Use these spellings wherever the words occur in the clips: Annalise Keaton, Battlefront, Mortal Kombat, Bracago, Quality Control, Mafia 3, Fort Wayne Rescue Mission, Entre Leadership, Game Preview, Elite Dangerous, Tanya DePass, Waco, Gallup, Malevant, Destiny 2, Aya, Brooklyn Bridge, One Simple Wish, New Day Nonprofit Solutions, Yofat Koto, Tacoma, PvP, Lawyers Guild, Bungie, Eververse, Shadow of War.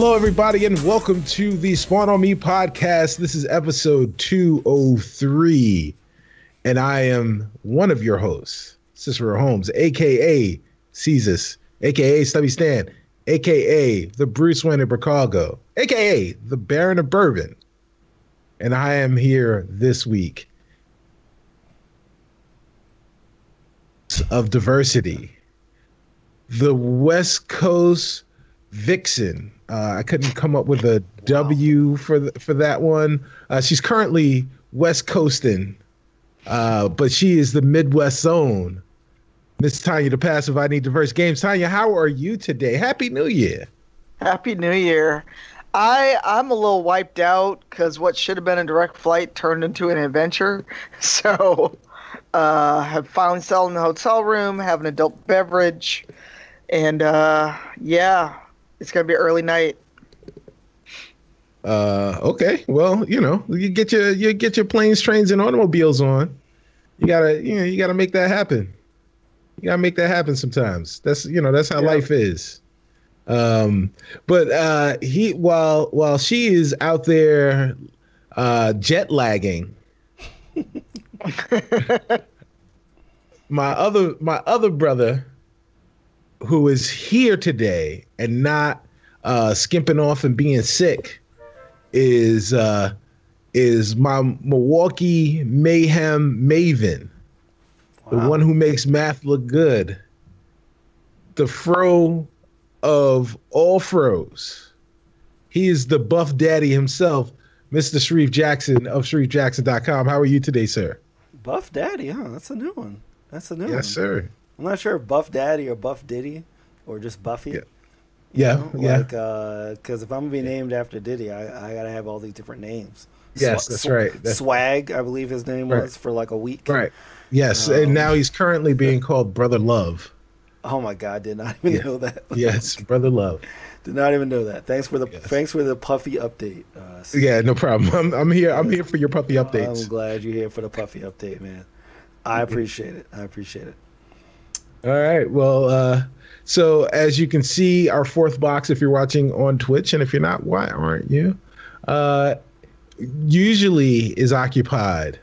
Hello, everybody, and welcome to the Spawn on Me podcast. This is episode 203, and I am one of your hosts, Cicero Holmes, a.k.a. Cezus, a.k.a. Stubby Stan, a.k.a. the Bruce Wayne of Chicago, a.k.a. the Baron of Bourbon, and I am here this week of diversity. The West Coast Vixen. I couldn't come up with a W for that one. She's currently West Coasting, but she is the Midwest zone. Miss Tanya DePass of I Need Diverse Games. Tanya, how are you today? Happy New Year. Happy New Year. I'm a little wiped out because what should have been a direct flight turned into an adventure. So have found myself in the hotel room, have an adult beverage, and yeah. It's going to be an early night. Okay. Well, you know, you get your planes, trains, and automobiles on. You gotta make that happen. You gotta make that happen sometimes. That's how life is. But he while she is out there jet lagging, my other brother, who is here today and not skimping off and being sick, is my Milwaukee Mayhem Maven. Wow. The one who makes math look good. The fro of all fros. He is the buff daddy himself, Mr. Shreve Jackson of ShreveJackson.com. How are you today, sir? Buff daddy, huh? That's a new one. Yes, sir. I'm not sure if Buff Daddy or Buff Diddy or just Buffy. Yeah. Because if I'm going to be named after Diddy, I got to have all these different names. Yes, that's right. That's Swag, I believe his name was, for like a week. Right. Yes, and now he's currently being called Brother Love. Oh, my God. Did not even know that. Yes, Brother Love. Did not even know that. Thanks for the Puffy update. Yeah, no problem. I'm here for your Puffy updates. I'm glad you're here for the Puffy update, man. I appreciate it. All right. Well, so as you can see, our fourth box, if you're watching on Twitch, and if you're not, why aren't you? Usually is occupied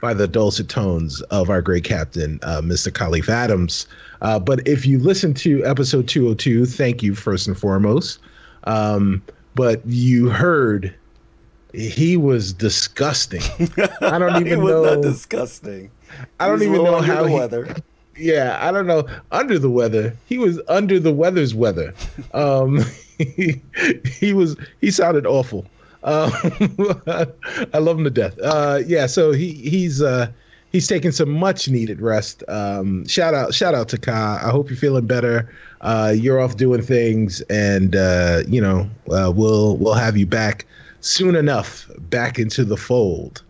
by the dulcet tones of our great captain, Mr. Khalif Adams. But if you listen to episode 202, thank you first and foremost. But you heard he was disgusting. I don't even know. He was not disgusting. I don't even know how weather. Yeah, I don't know. Under the weather. He was under the weather's weather. He sounded awful. I love him to death. So he's taking some much needed rest. Shout out to Kai. I hope you're feeling better. You're off doing things, and we'll have you back soon enough, back into the fold.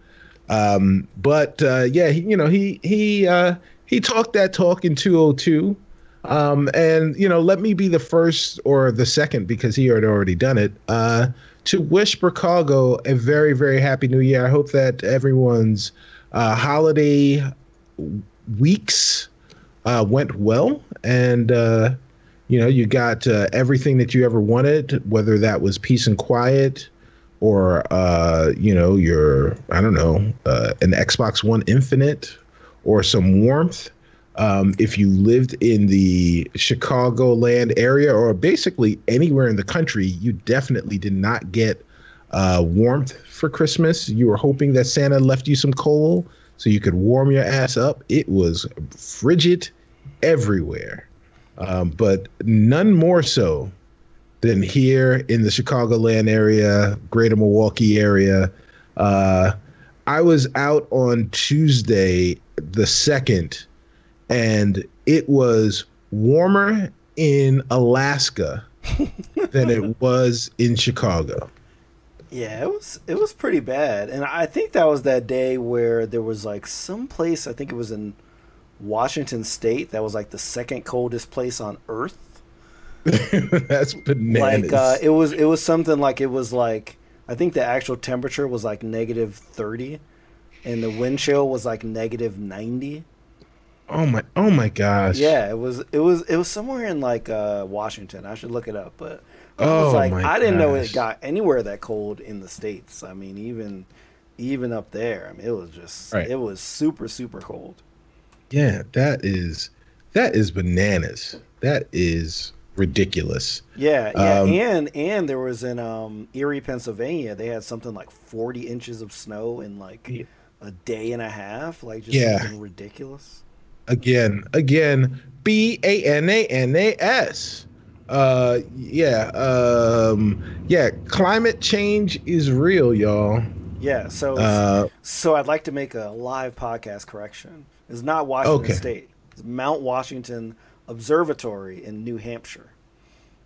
He talked that talk in 202, and let me be the first or the second, because he had already done it, to wish Chicago a very, very happy New Year. I hope that everyone's holiday weeks went well, and you got everything that you ever wanted, whether that was peace and quiet, or an Xbox One Infinite, or some warmth, if you lived in the Chicagoland area, or basically anywhere in the country. You definitely did not get warmth for Christmas. You were hoping that Santa left you some coal so you could warm your ass up. It was frigid everywhere, but none more so than here in the Chicagoland area, greater Milwaukee area. I was out on Tuesday the 2nd, and it was warmer in Alaska than it was in Chicago. Yeah, it was pretty bad. And I think that was that day where there was like some place, I think it was in Washington State, that was like the second coldest place on Earth. That's bananas. Like it was something like, it was like, I think the actual temperature was like negative 30, and the wind chill was like negative 90. Oh my gosh! Yeah, it was somewhere in like Washington. I should look it up, but I didn't know it got anywhere that cold in the States. I mean, even up there, I mean, it was just It was super, super cold. Yeah, that is bananas. That is ridiculous. Yeah. And there was in Erie, Pennsylvania, they had something like 40 inches of snow in like a day and a half. Like just something ridiculous. Again, BANANAS. Climate change is real, y'all. Yeah, so I'd like to make a live podcast correction. It's not Washington State. It's Mount Washington Observatory in New Hampshire.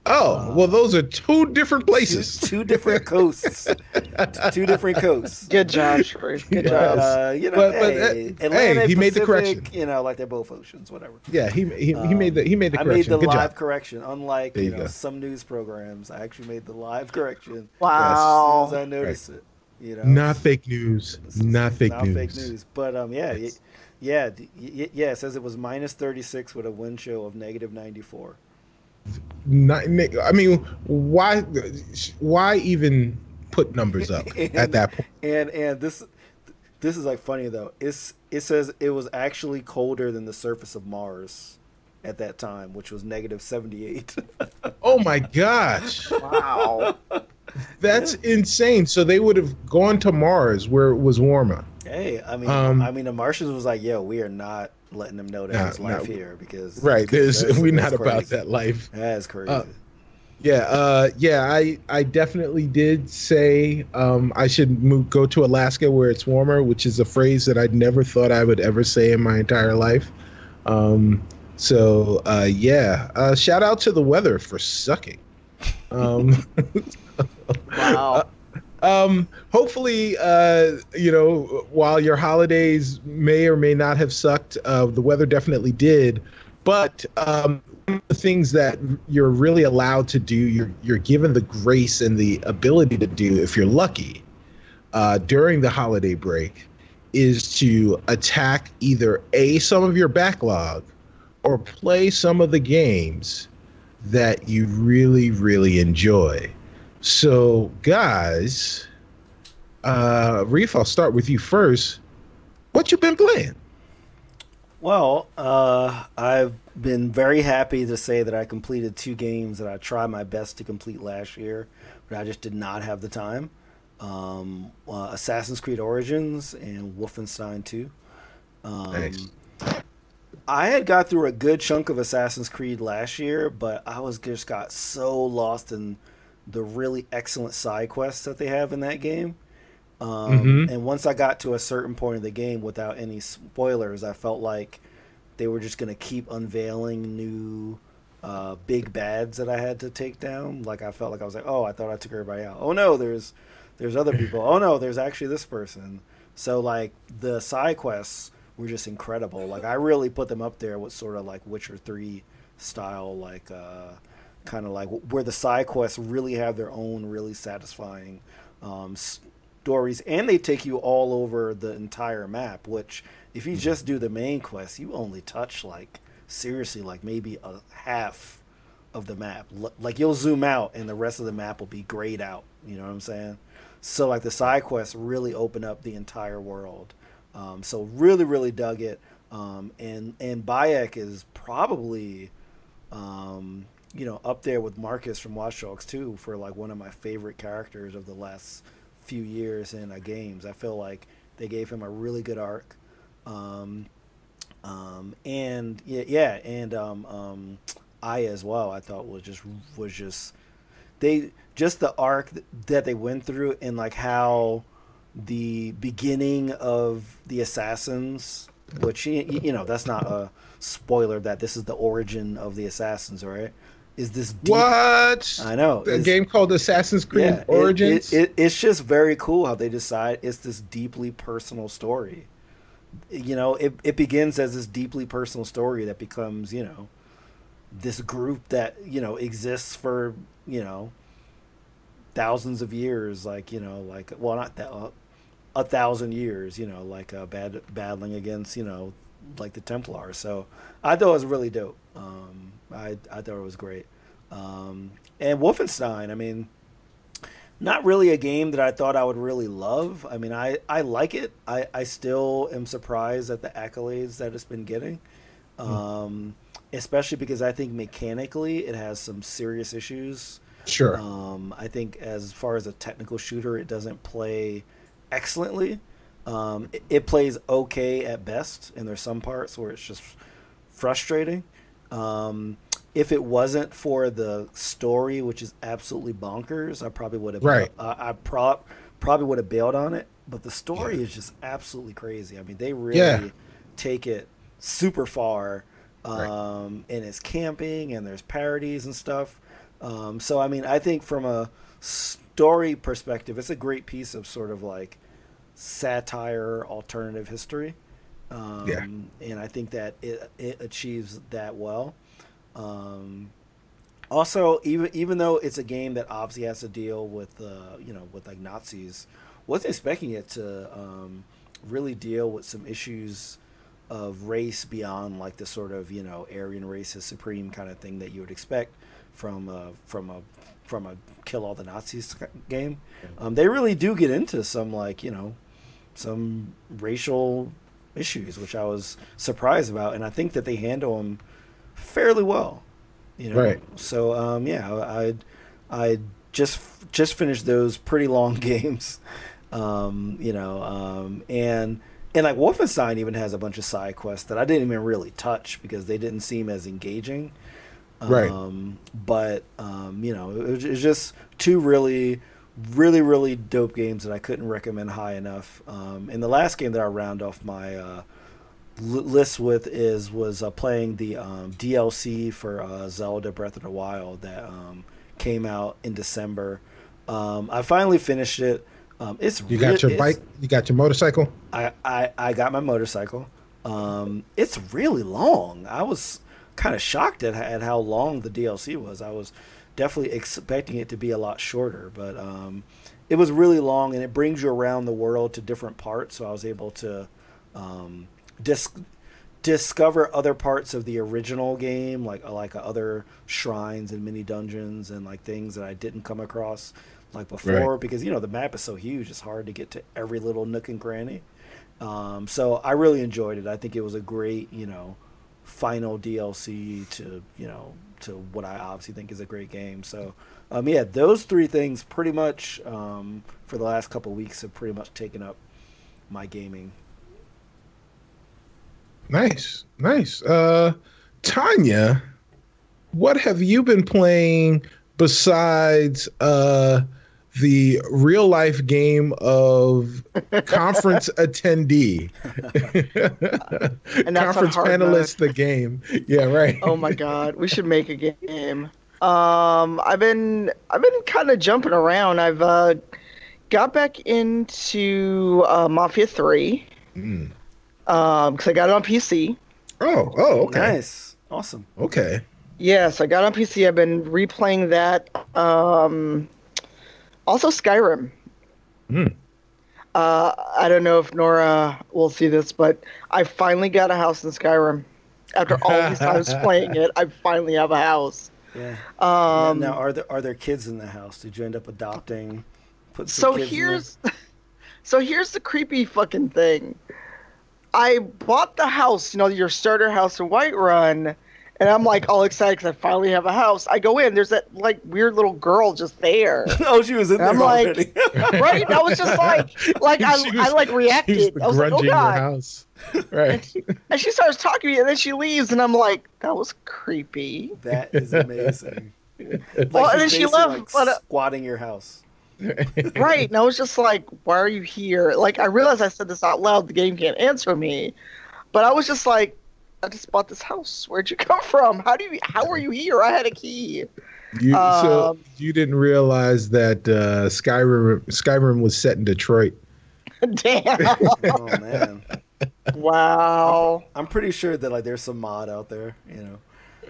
Oh, well, those are two different places. Two different coasts. Two different coasts. Good job, Shreve. Good job. Atlanta, he made Pacific, the correction. You know, like they're both oceans, whatever. Yeah, he made the correction. I made the Good live job. Correction. Unlike some news programs, I actually made the live correction. Wow. As soon as I noticed it. You know, not fake news. Not fake news. But it says it was minus 36 with a wind chill of negative 94. I mean, why even put numbers up at that point? And this is like funny though. It says it was actually colder than the surface of Mars at that time, which was negative 78. Oh my gosh! Wow, that's insane. So they would have gone to Mars where it was warmer. Hey, I mean, the Martians was like, "Yo, we are not letting them know that here because we're not crazy. About that life." That's crazy. I definitely did say I should go to Alaska where it's warmer, which is a phrase that I never thought I would ever say in my entire life. Shout out to the weather for sucking. Wow. Hopefully, while your holidays may or may not have sucked, the weather definitely did. But the things that you're really allowed to do, you're given the grace and the ability to do, if you're lucky, during the holiday break, is to attack either some of your backlog or play some of the games that you really, really enjoy. So, guys, Reef, I'll start with you first. What you been playing? Well, I've been very happy to say that I completed two games that I tried my best to complete last year, but I just did not have the time. Assassin's Creed Origins and Wolfenstein 2. Nice. I had got through a good chunk of Assassin's Creed last year, but I just got so lost in the really excellent side quests that they have in that game. And once I got to a certain point of the game without any spoilers, I felt like they were just going to keep unveiling new big bads that I had to take down. Like I felt like I was like, oh, I thought I took everybody out. Oh no, there's other people. Oh no, there's actually this person. So like the side quests were just incredible. Like I really put them up there with sort of like Witcher 3 style, like kind of like where the side quests really have their own really satisfying stories, and they take you all over the entire map, which if you just do the main quest, you only touch like seriously like maybe a half of the map. Like you'll zoom out and the rest of the map will be grayed out, you know what I'm saying? So like the side quests really open up the entire world. So really, really dug it. And Bayek is probably up there with Marcus from Watch Dogs 2 for like one of my favorite characters of the last few years in games. I feel like they gave him a really good arc. And Aya as well, I thought was just the arc that they went through, and like how the beginning of the assassins, which that's not a spoiler that this is the origin of the assassins, right? Is this deep? What? I know. A game called Assassin's Creed Origins? It's just very cool how they decide it's this deeply personal story. You know, it begins as this deeply personal story that becomes, this group that, exists for, thousands of years, like, not that, 1,000 years, battling against, like the Templars. So I thought it was really dope. I thought it was great. And Wolfenstein, I mean, not really a game that I thought I would really love. I mean, I like it. I still am surprised at the accolades that it's been getting, especially because I think mechanically it has some serious issues. Sure. I think as far as a technical shooter, it doesn't play excellently. It plays okay at best, and there's some parts where it's just frustrating. If it wasn't for the story, which is absolutely bonkers, I probably would have. Right. I probably would have bailed on it, but the story is just absolutely crazy. I mean, they really take it super far, and it's camping and there's parodies and stuff. So I mean, I think from a story perspective, it's a great piece of sort of like satire, alternative history. And I think that it achieves that well. Also, even though it's a game that obviously has to deal with, with like Nazis, wasn't expecting it to really deal with some issues of race beyond like the sort of, Aryan race is supreme kind of thing that you would expect from a kill all the Nazis game. They really do get into some like, some racial issues, which I was surprised about. And I think that they handle them fairly well, So, I just finished those pretty long games, and like Wolfenstein even has a bunch of side quests that I didn't even really touch because they didn't seem as engaging. It's just two really dope games that I couldn't recommend high enough. And the last game that I round off my list with was playing the DLC for Zelda Breath of the Wild that came out in December. I finally finished it. You got your motorcycle? I got my motorcycle. It's really long. I was kind of shocked at how long the DLC was. I was definitely expecting it to be a lot shorter, but it was really long, and it brings you around the world to different parts. So I was able to discover other parts of the original game, like other shrines and mini dungeons and like things that I didn't come across like before, because the map is so huge, it's hard to get to every little nook and cranny. So I really enjoyed it. I think it was a great final DLC to what I obviously think is a great game. So those three things pretty much for the last couple of weeks have pretty much taken up my gaming. Nice. Tanya, what have you been playing besides the real life game of conference attendee? And that's conference panelist, the game. Yeah, right. Oh my God, we should make a game. I've been kind of jumping around. I've got back into Mafia 3. Because I got it on PC. Oh, okay. Nice. Awesome. Okay. Yeah, so I got it on PC. I've been replaying that. Also Skyrim. I don't know if Nora will see this, but I finally got a house in Skyrim. After all these times playing it, I finally have a house. Yeah. Now, are there kids in the house? Did you end up adopting? So here's the creepy fucking thing. I bought the house, your starter house in Whiterun, and I'm like all excited because I finally have a house. I go in, there's that like weird little girl just there. Oh, she was in there. I'm already. Like, right? I was just like I reacted. I was like, oh God. House. Right. And she starts talking to me, and then she leaves, and I'm like, that was creepy. That is amazing. And then she left, squatting your house. Right, and I was just like, why are you here? Like, I realized I said this out loud, the game can't answer me, but I was just like, I just bought this house, where'd you come from? How are you here? I had a key. So you didn't realize that Skyrim was set in Detroit. Damn. Oh man. Wow. I'm pretty sure that like there's some mod out there, All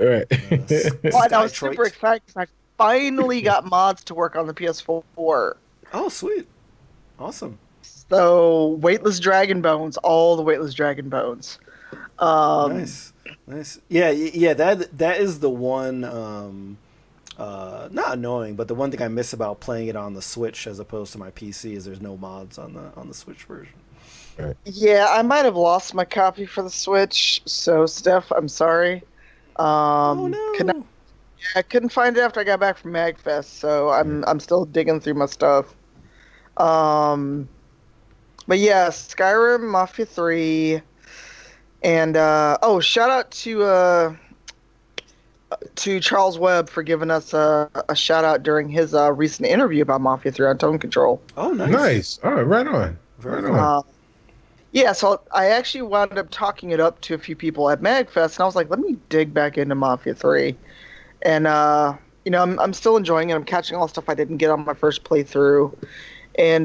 right. I was super excited because finally got mods to work on the PS4. Oh, sweet. Awesome. So, Weightless Dragon Bones. Nice. Yeah, that is the one not annoying, but the one thing I miss about playing it on the Switch as opposed to my PC is there's no mods on the Switch version. Right. Yeah, I might have lost my copy for the Switch, so Steph, I'm sorry. Oh no. I couldn't find it after I got back from MagFest, so I'm still digging through my stuff. But yeah, Skyrim, Mafia 3, and shout out to Charles Webb for giving us a shout out during his recent interview about Mafia 3 on Tone Control. Oh, nice. Nice. All right, right on. Right on. Yeah, so I actually wound up talking it up to a few people at MagFest, and I was like, let me dig back into Mafia 3. And, I'm still enjoying it. I'm catching all the stuff I didn't get on my first playthrough. And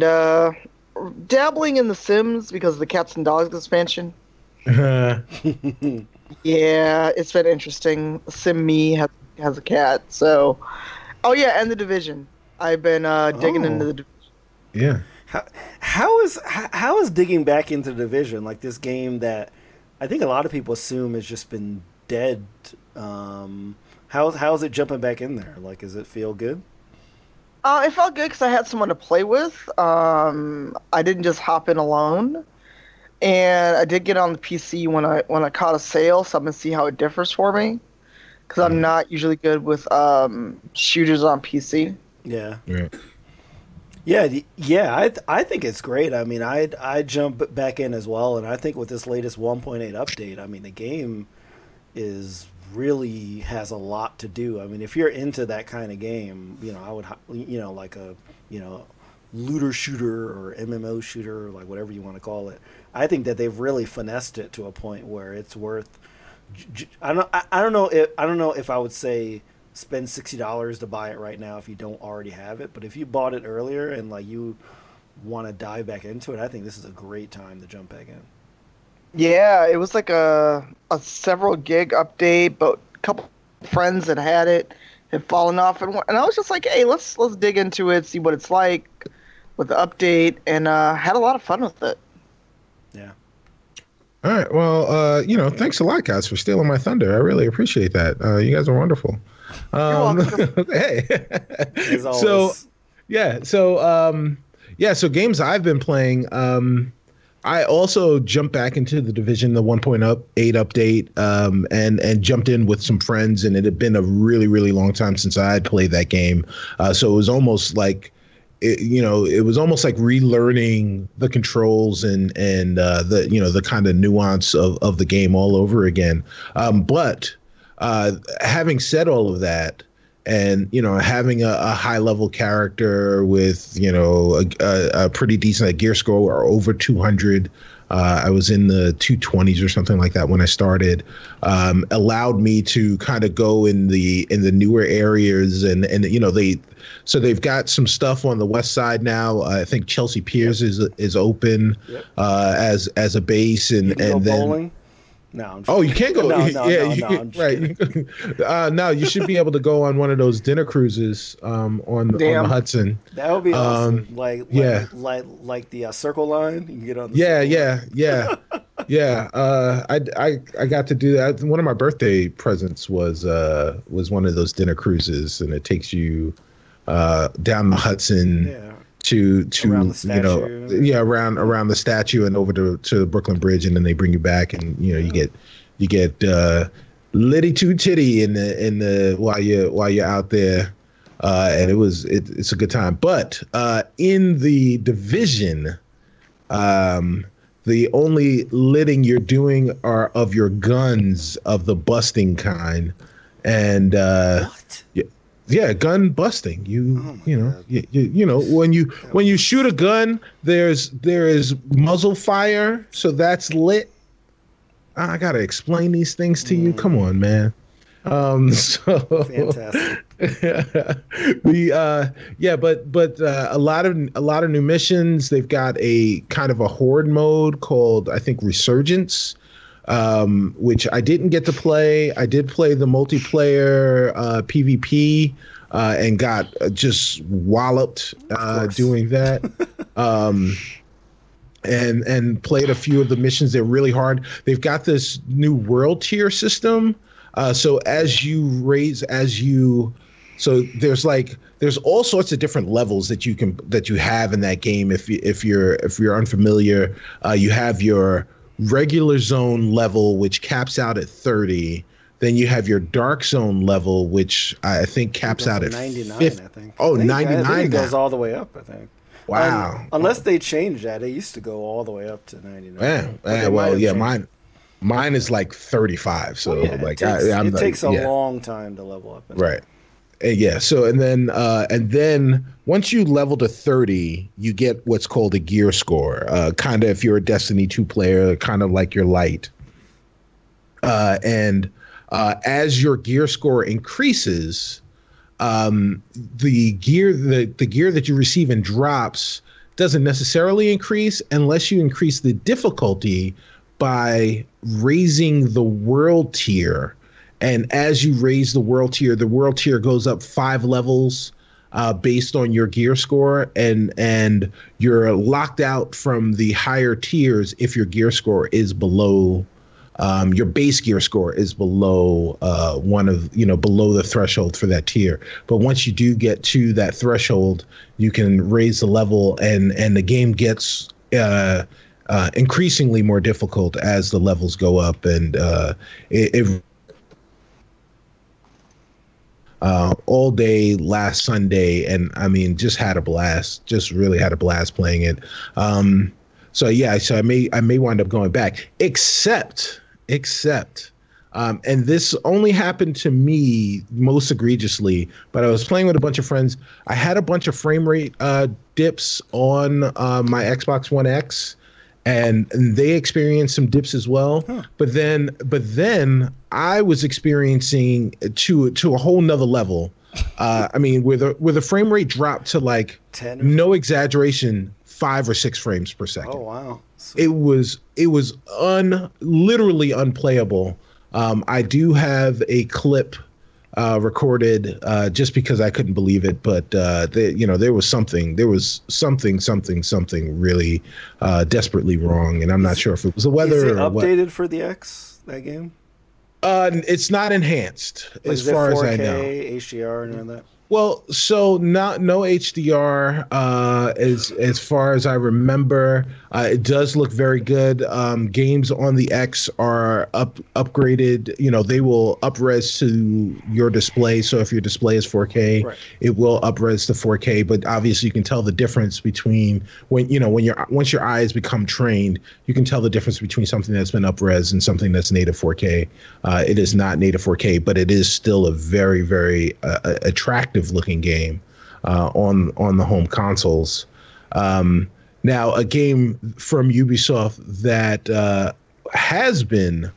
dabbling in The Sims because of the Cats and Dogs expansion. Yeah, it's been interesting. SimMe has a cat. So, and The Division. I've been digging into The Division. Yeah. How is digging back into The Division, like this game that I think a lot of people assume has just been dead, How's it jumping back in there? Like, does it feel good? It felt good because I had someone to play with. I didn't just hop in alone, and I did get on the PC when I caught a sale, so I'm gonna see how it differs for me. Because I'm not usually good with shooters on PC. Yeah. Right. Yeah. I think it's great. I mean, I jump back in as well, and I think with this latest 1.8 update, I mean, the game really has a lot to do. I mean, if you're into that kind of game, I would, like a, looter shooter or MMO shooter, or like whatever you want to call it. I think that they've really finessed it to a point where it's worth. I don't know if I would say spend $60 to buy it right now if you don't already have it. But if you bought it earlier and like you want to dive back into it, I think this is a great time to jump back in. Yeah, it was like a several gig update, but a couple friends that had it had fallen off, and I was just like, hey, let's dig into it, see what it's like with the update, and had a lot of fun with it. Yeah. All right. Well, thanks a lot, guys, for stealing my thunder. I really appreciate that. You guys are wonderful. You're welcome. Hey. As always. So games I've been playing. I also jumped back into The Division, the 1.8 update, and jumped in with some friends. And it had been a really, really long time since I had played that game. So it was almost like, relearning the controls and the kind of nuance of the game all over again. But having said all of that, and, having a high-level character with, a pretty decent gear score or over 200, I was in the 220s or something like that when I started, allowed me to kind of go in the newer areas. So they've got some stuff on the west side now. I think Chelsea Piers is open as a base. Bowling? No, I'm you can't go. You should be able to go on one of those dinner cruises on the Hudson. That would be awesome. Like the Circle Line. You can get on. Yeah. I got to do that. One of my birthday presents was one of those dinner cruises, and it takes you down the Hudson. Yeah. To around the statue. Around the statue and over to the Brooklyn Bridge, and then they bring you back, and you get litty too titty in the while you're out there, and it's a good time. But in The Division, the only litting you're doing are of your guns of the busting kind, and what? Yeah, gun busting. When you shoot a gun, there is muzzle fire, so that's lit. I gotta explain these things to you. Come on, man. Fantastic. But a lot of new missions. They've got a kind of a horde mode called, I think, Resurgence. Which I didn't get to play. I did play the multiplayer PvP and got just walloped doing that. And played a few of the missions. They're really hard. They've got this new world tier system. So as you So there's all sorts of different levels that you can have in that game. If you're unfamiliar, you have your regular zone level, which caps out at 30. Then you have your dark zone level, which I think caps out at 99. 50. I think. Oh, 99. I think it goes all the way up. I think. Wow. Unless they change that, it used to go all the way up to 99. Yeah. Mine is like 35. So well, yeah, like it takes a long time to level up. Right. Yeah. So and then once you level to 30, you get what's called a gear score. Kind of if you're a Destiny 2 player, kind of like your light. And as your gear score increases, the gear that you receive in drops doesn't necessarily increase unless you increase the difficulty by raising the world tier. And as you raise the world tier goes up 5 levels based on your gear score, and you're locked out from the higher tiers if your gear score is below your base gear score is below below the threshold for that tier. But once you do get to that threshold, you can raise the level, and the game gets increasingly more difficult as the levels go up, and all day last Sunday, and I mean, just had a blast. Just really had a blast playing it. So I may wind up going back, except, and this only happened to me most egregiously. But I was playing with a bunch of friends. I had a bunch of frame rate dips on my Xbox One X, and they experienced some dips as well. Huh. But then I was experiencing to a whole nother level. I mean, with a frame rate drop to like 10, no exaggeration, 5 or 6 frames per second. Oh wow! Sweet. It was literally unplayable. I do have a clip recorded just because I couldn't believe it, but there was something really desperately wrong, and I'm not sure if it was the weather. Is it updated for the X, that game? It's not enhanced, like, as far 4K, as I know. HDR and all that. Well, so no HDR as far as I remember. It does look very good. Games on the X are upgraded. You know, they will upres to your display. So if your display is 4K, right, it will upres to 4K. But obviously, you can tell the difference between once your eyes become trained, you can tell the difference between something that's been upres and something that's native 4K. It is not native 4K, but it is still a very, very attractive looking game on the home consoles. Now, a game from Ubisoft that has been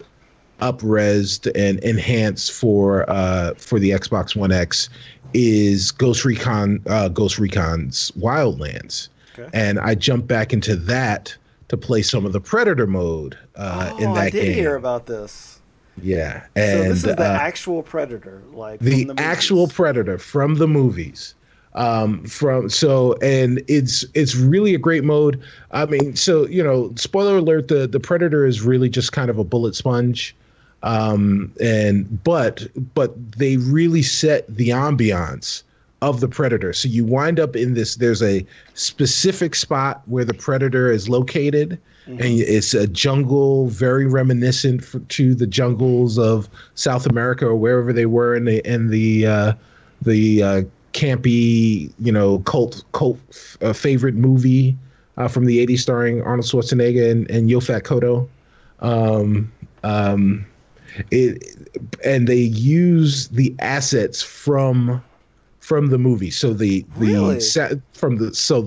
up-resed and enhanced for the Xbox One X is Ghost Recon's Wildlands. Okay. And I jumped back into that to play some of the Predator mode in that game. I did hear about this. Yeah, and so this is the actual Predator, like the actual Predator from the movies. It's really a great mode. I mean, so spoiler alert: the Predator is really just kind of a bullet sponge, but they really set the ambiance of the Predator. So you wind up in this. There's a specific spot where the Predator is located. And it's a jungle, very reminiscent to the jungles of South America or wherever they were in the campy, cult favorite movie from the 80s starring Arnold Schwarzenegger and Yofat Koto. And they use the assets from the movie. So the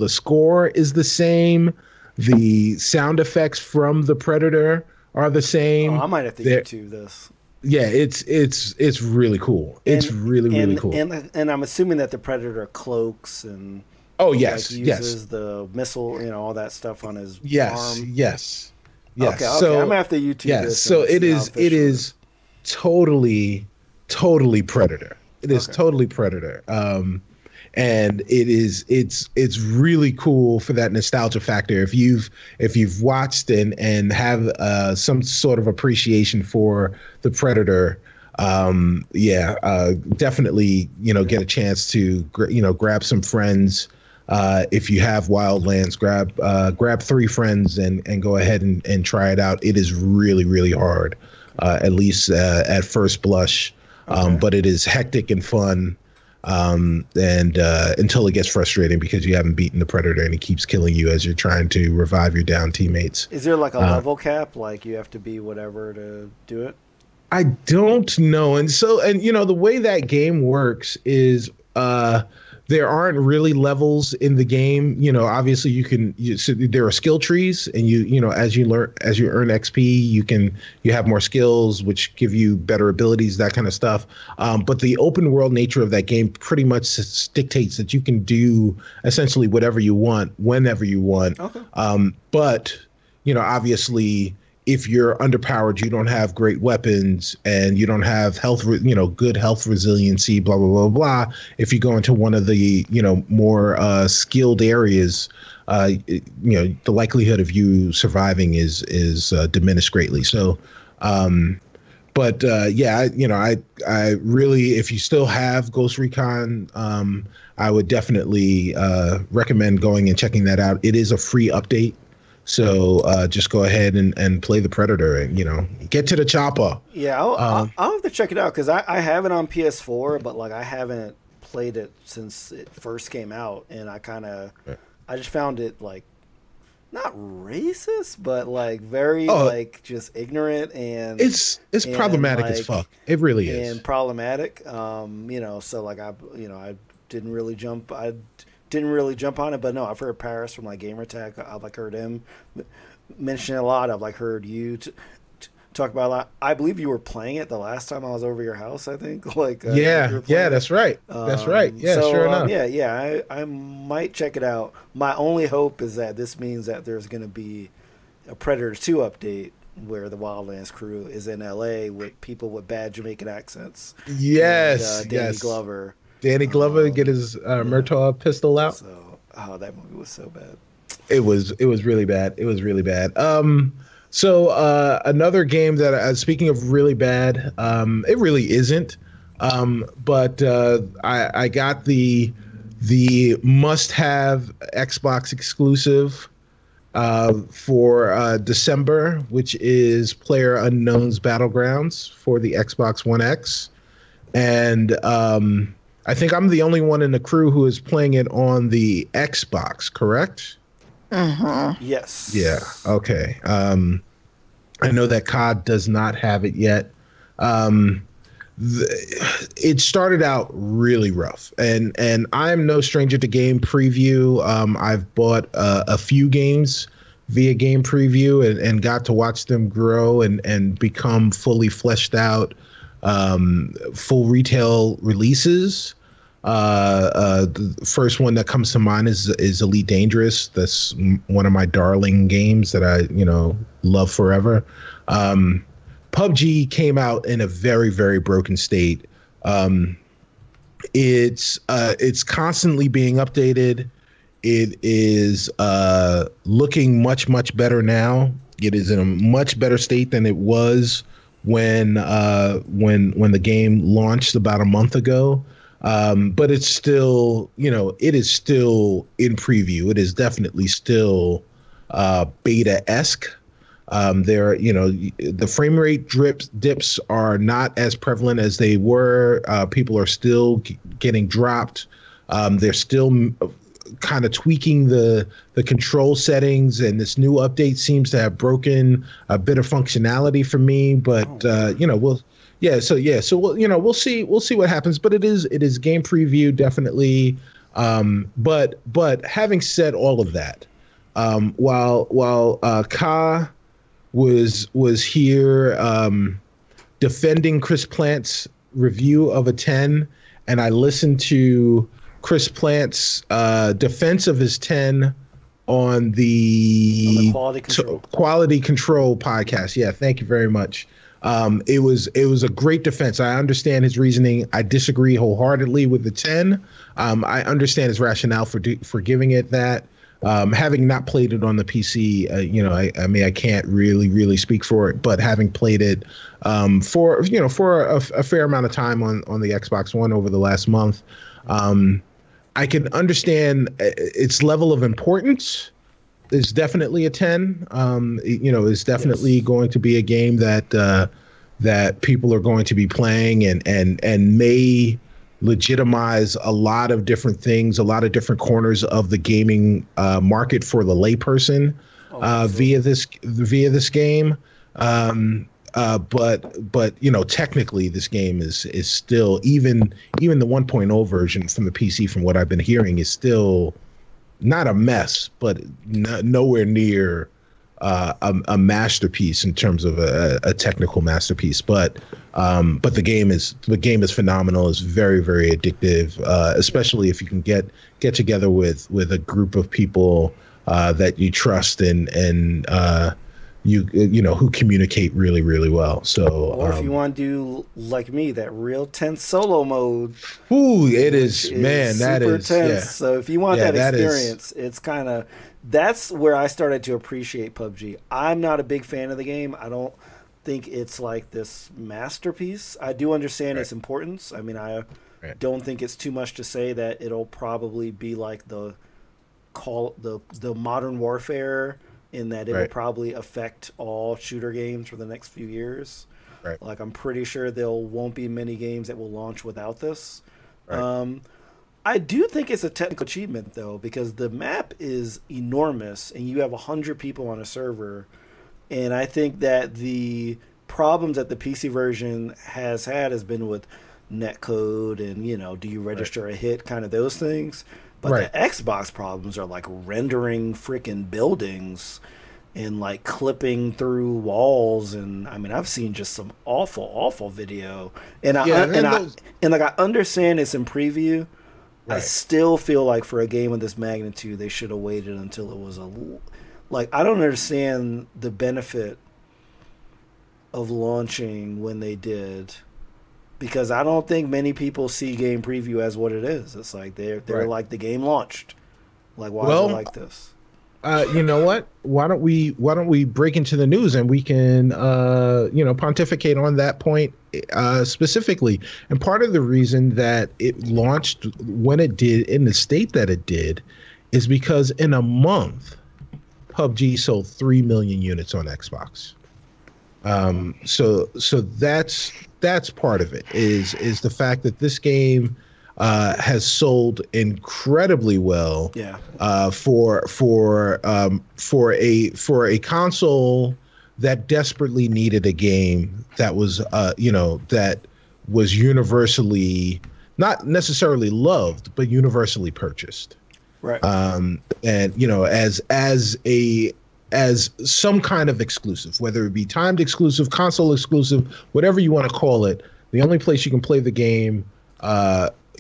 score is the same. The sound effects from the Predator are the same. Oh, I might have to YouTube this. Yeah, it's really cool. It's really cool. And I'm assuming that the Predator cloaks and uses the missile, all that stuff on his arm. Yes. Okay, so, I'm gonna have to YouTube this. So it is totally Predator. It is totally Predator. And it's really cool for that nostalgia factor. If you've watched and have some sort of appreciation for the Predator, Definitely, get a chance to, grab some friends. If you have Wildlands, grab 3 friends and go ahead and try it out. It is really, really hard, at least at first blush. But it is hectic and fun. And until it gets frustrating because you haven't beaten the Predator and it keeps killing you as you're trying to revive your down teammates. Is there like a level cap? Like you have to be whatever to do it? I don't know. And the way that game works is there aren't really levels in the game. Obviously there are skill trees, and as you earn XP, you have more skills, which give you better abilities, that kind of stuff. But the open world nature of that game pretty much dictates that you can do essentially whatever you want, whenever you want. Okay. But obviously, if you're underpowered, you don't have great weapons and you don't have health, good health resiliency, blah, blah, blah, blah. If you go into one of the, more skilled areas, the likelihood of you surviving is diminished greatly. So, I really, if you still have Ghost Recon, I would definitely recommend going and checking that out. It is a free update. So just go ahead and play the Predator and, get to the chopper. Yeah, I'll have to check it out because I have it on PS4, but, I haven't played it since it first came out. And I I just found it, not racist, but, very, just ignorant. And It's problematic as fuck. It really is. And problematic. I didn't really jump. Didn't really jump on it, but no, I've heard Paris from Gamertag. I've heard him mention it a lot. I've heard you talk about it a lot. I believe you were playing it the last time I was over your house. I think that's right. That's right. Yeah, so, sure enough. I might check it out. My only hope is that this means that there's going to be a Predator 2 update where the Wildlands crew is in LA with people with bad Jamaican accents. Yes, and, Danny Glover. Danny Glover get his Murtaugh pistol out. So, that movie was so bad. It was really bad. It was really bad. So another game that, speaking of really bad, it really isn't. But I got the must-have Xbox exclusive for December, which is Player Unknown's Battlegrounds for the Xbox One X. And I think I'm the only one in the crew who is playing it on the Xbox, correct? Uh-huh. Yes. Yeah, okay. I know that COD does not have it yet. It started out really rough, and I'm no stranger to Game Preview. I've bought a few games via Game Preview and got to watch them grow and become fully fleshed out. Full retail releases. The first one that comes to mind is Elite Dangerous. That's one of my darling games that I, love forever. PUBG came out in a very, very broken state. It's constantly being updated. It is looking much, much better now. It is in a much better state than it was when the game launched about a month ago, but it's still, it is still in preview. It is definitely still beta-esque. There, the frame rate dips are not as prevalent as they were. People are still getting dropped. They're still kind of tweaking the control settings, and this new update seems to have broken a bit of functionality for me, but we'll see what happens, but it is Game Preview, definitely. But having said all of that, while Ka was here defending Chris Plant's review of a 10, and I listened to Chris Plant's defense of his 10 on the Quality Control podcast. Yeah, thank you very much. It was a great defense. I understand his reasoning. I disagree wholeheartedly with the 10. I understand his rationale for giving it that. Having not played it on the PC, you know, I mean, I can't really speak for it. But having played it for, you know, for a fair amount of time on the Xbox One over the last month, I can understand its level of importance. It's definitely a 10. You know, it's definitely going to be a game that that people are going to be playing and may legitimize a lot of different things, a lot of different corners of the gaming market for the layperson via this game. But you know, technically, this game is still, even the 1.0 version from the PC, from what I've been hearing, is still not a mess, but nowhere near a masterpiece in terms of a technical masterpiece. But the game is phenomenal. It's very, very addictive, especially if you can get together with a group of people that you trust and you know, who communicate really, really well. So, or if you want to do like me, that real tense solo mode. Ooh, it is, man. That is super tense. Yeah. So if you want that experience, it's kind of, that's where I started to appreciate PUBG. I'm not a big fan of the game. I don't think it's like this masterpiece. I do understand its importance. I mean, I don't think it's too much to say that it'll probably be like the Modern Warfare, in that it will probably affect all shooter games for the next few years. Right. Like, I'm pretty sure there won't be many games that will launch without this. Right. I do think it's a technical achievement, though, because the map is enormous and you have 100 people on a server. And I think that the problems that the PC version has been with netcode and, you know, do you register a hit, kind of those things. But the Xbox problems are like rendering freaking buildings and like clipping through walls. And I mean, I've seen just some awful video. And I understand it's in preview. Right. I still feel like for a game of this magnitude, they should have waited until it was I don't understand the benefit of launching when they did. Because I don't think many people see Game Preview as what it is. It's like they're like, the game launched. Like, why is it like this? You know what? Why don't we break into the news and we can you know, pontificate on that point specifically. And part of the reason that it launched when it did in the state that it did is because in a month, PUBG sold 3 million units on Xbox. So that's part of it is the fact that this game has sold incredibly well for a console that desperately needed a game that was you know, that was universally, not necessarily loved, but universally purchased. Right. And you know, as some kind of exclusive, whether it be timed exclusive, console exclusive, whatever you want to call it, the only place you can play the game,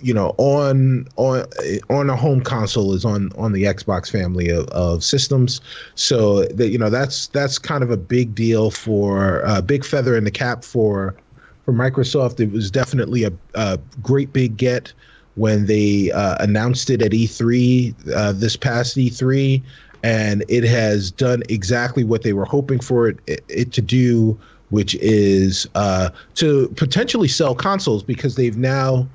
you know, on a home console is on the Xbox family of systems. So that, you know, that's kind of a big deal, for a big feather in the cap for Microsoft. It was definitely a great big get when they announced it at E3, this past E3. And it has done exactly what they were hoping for it to do, which is to potentially sell consoles, because they've now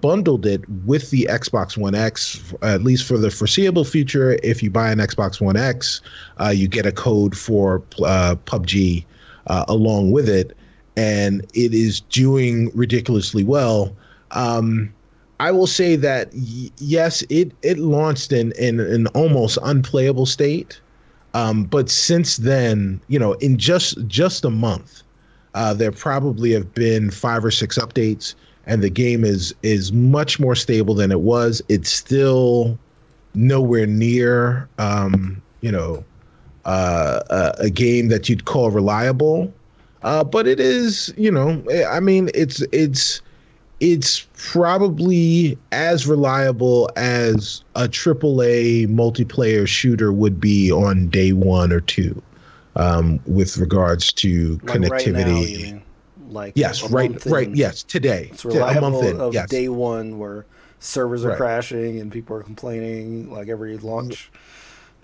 bundled it with the Xbox One X, at least for the foreseeable future. If you buy an Xbox One X, you get a code for PUBG along with it, and it is doing ridiculously well. I will say that, yes, it launched in an almost unplayable state. But since then, you know, in just a month, there probably have been 5 or 6 updates, and the game is much more stable than it was. It's still nowhere near, you know, a game that you'd call reliable. But it is, you know, I mean, it's probably as reliable as a AAA multiplayer shooter would be on day 1 or 2, with regards to like connectivity. Right now, like today. It's reliable of day 1, where servers are crashing and people are complaining like every launch.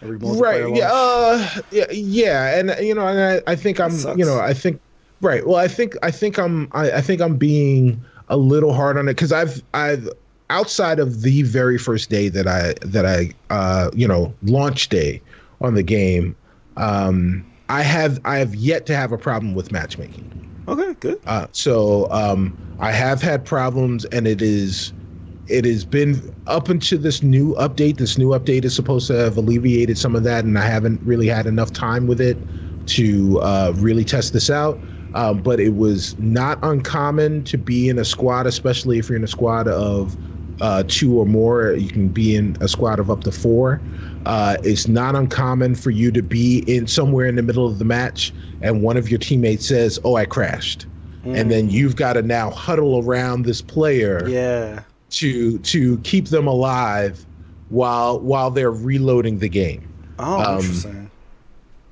every multiplayer launch. And you know, and I think I'm, you know, I think, right. Well, I think I'm being a little hard on it because I've outside of the very first day that I you know, launch day on the game, I have yet to have a problem with matchmaking. Okay, good. So I have had problems, and it has been up into this new update. This new update is supposed to have alleviated some of that, and I haven't really had enough time with it to really test this out. But it was not uncommon to be in a squad, especially if you're in a squad of two or more. You can be in a squad of up to four. It's not uncommon for you to be in somewhere in the middle of the match, and one of your teammates says, "Oh, I crashed," and then you've got to now huddle around this player. Yeah. To keep them alive while they're reloading the game. Oh, interesting.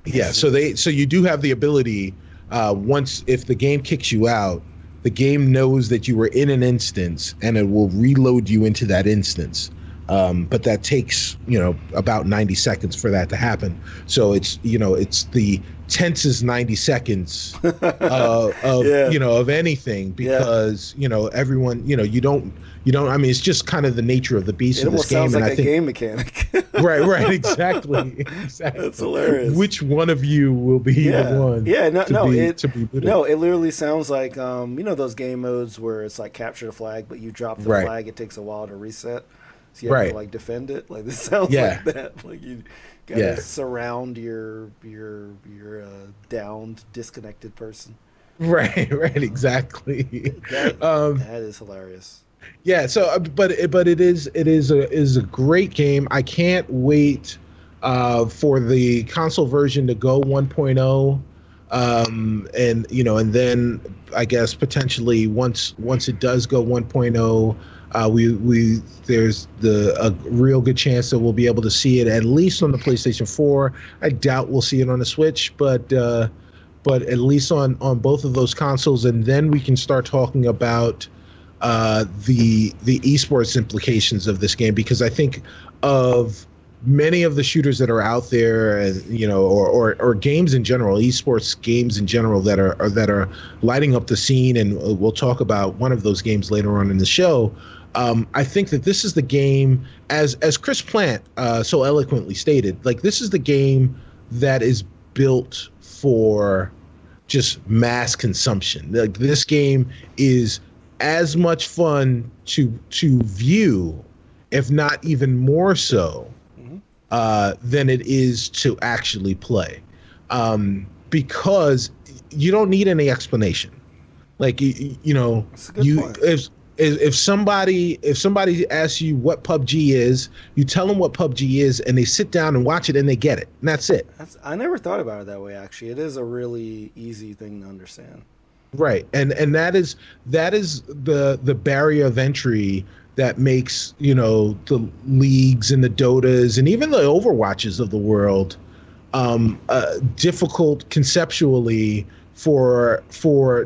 Yeah, so you do have the ability once, if the game kicks you out, the game knows that you were in an instance and it will reload you into that instance. But that takes, you know, about 90 seconds for that to happen. So it's, you know, it's the tensest 90 seconds of yeah. you know, of anything, because yeah. you know, everyone, you know, you don't I mean, it's just kind of the nature of the beast in this game. It almost sounds like a game mechanic. right exactly. That's hilarious. Which one of you will be yeah. the one yeah no to no be, it to be no it literally sounds like you know, those game modes where it's like capture the flag, but you drop the right. flag, it takes a while to reset. So you have right. to, like, defend it. Like, this sounds yeah. like that. Like, you got to yeah. surround your downed, disconnected person. Right, exactly. That is hilarious. Yeah, so, but it is a great game. I can't wait for the console version to go 1.0. And, you know, and then I guess potentially once it does go 1.0, we there's a real good chance that we'll be able to see it at least on the PlayStation 4. I doubt we'll see it on the Switch, but at least on both of those consoles, and then we can start talking about the esports implications of this game, because I think of many of the shooters that are out there, and, you know, or games in general, esports games in general that are lighting up the scene, and we'll talk about one of those games later on in the show. I think that this is the game, as Chris Plant so eloquently stated, like, this is the game that is built for just mass consumption. Like, this game is as much fun to view, if not even more so, than it is to actually play, because you don't need any explanation. Like, you know, if somebody asks you what PUBG is, you tell them what PUBG is, and they sit down and watch it, and they get it, and that's it. I never thought about it that way. Actually, it is a really easy thing to understand. Right, and that is the barrier of entry that makes, you know, the leagues and the Dotas and even the Overwatches of the world difficult conceptually for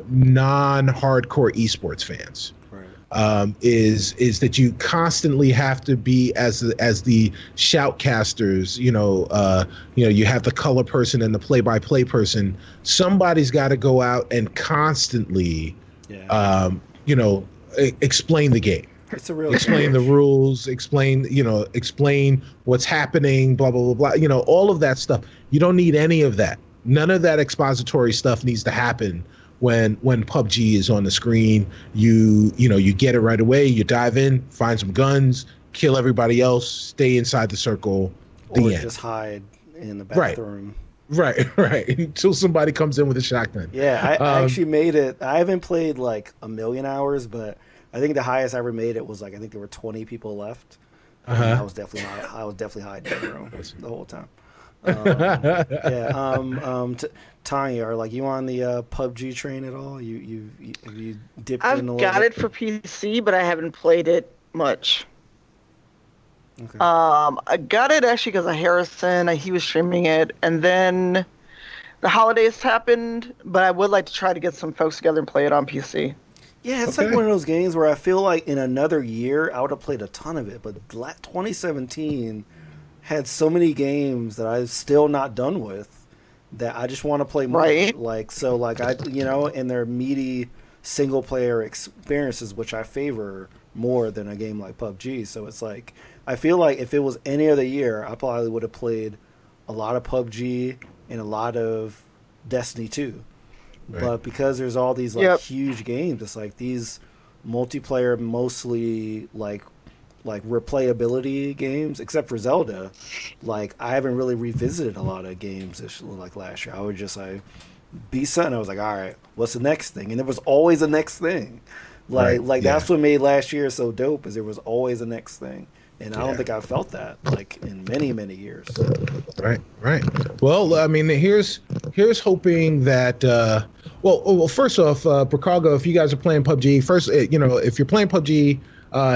non-hardcore esports fans. Right. Is that you constantly have to be as the shoutcasters, you know, you have the color person and the play-by-play person. Somebody's got to go out and constantly, yeah. You know, explain the game. It's a real explain the rules, explain what's happening, blah, blah, blah, blah. You know, all of that stuff. You don't need any of that. None of that expository stuff needs to happen when PUBG is on the screen. You know, you get it right away. You dive in, find some guns, kill everybody else, stay inside the circle. Or the just end. Hide in the bathroom. Right. Until somebody comes in with a shotgun. Yeah, I actually made it. I haven't played like a million hours, but I think the highest I ever made it was like, I think there were 20 people left. Uh-huh. I was definitely hiding in the room the whole time. Tanya, are like you on the PUBG train at all? You dipped in a little bit? I've got it for PC, but I haven't played it much. Okay. I got it actually because of Harrison. He was streaming it, and then the holidays happened. But I would like to try to get some folks together and play it on PC. Yeah, it's okay. Like one of those games where I feel like in another year I would have played a ton of it, but 2017 had so many games that I'm still not done with that I just want to play more. Right. Like, so like I, you know, and they're meaty single player experiences, which I favor more than a game like PUBG. So it's like, I feel like if it was any other year, I probably would have played a lot of PUBG and a lot of Destiny 2. Right. But because there's all these like huge games, it's like these multiplayer, mostly like replayability games, except for Zelda. Like I haven't really revisited a lot of games this, like last year. I would just like be something. I was like, all right, what's the next thing? And there was always a next thing. Like, right. like that's what made last year so dope, is there was always a next thing. And I don't think I've felt that like in many, many years. Right, right. Well, I mean, here's hoping that. Well, first off, Bracago, if you guys are playing PUBG, first, you know, if you're playing PUBG,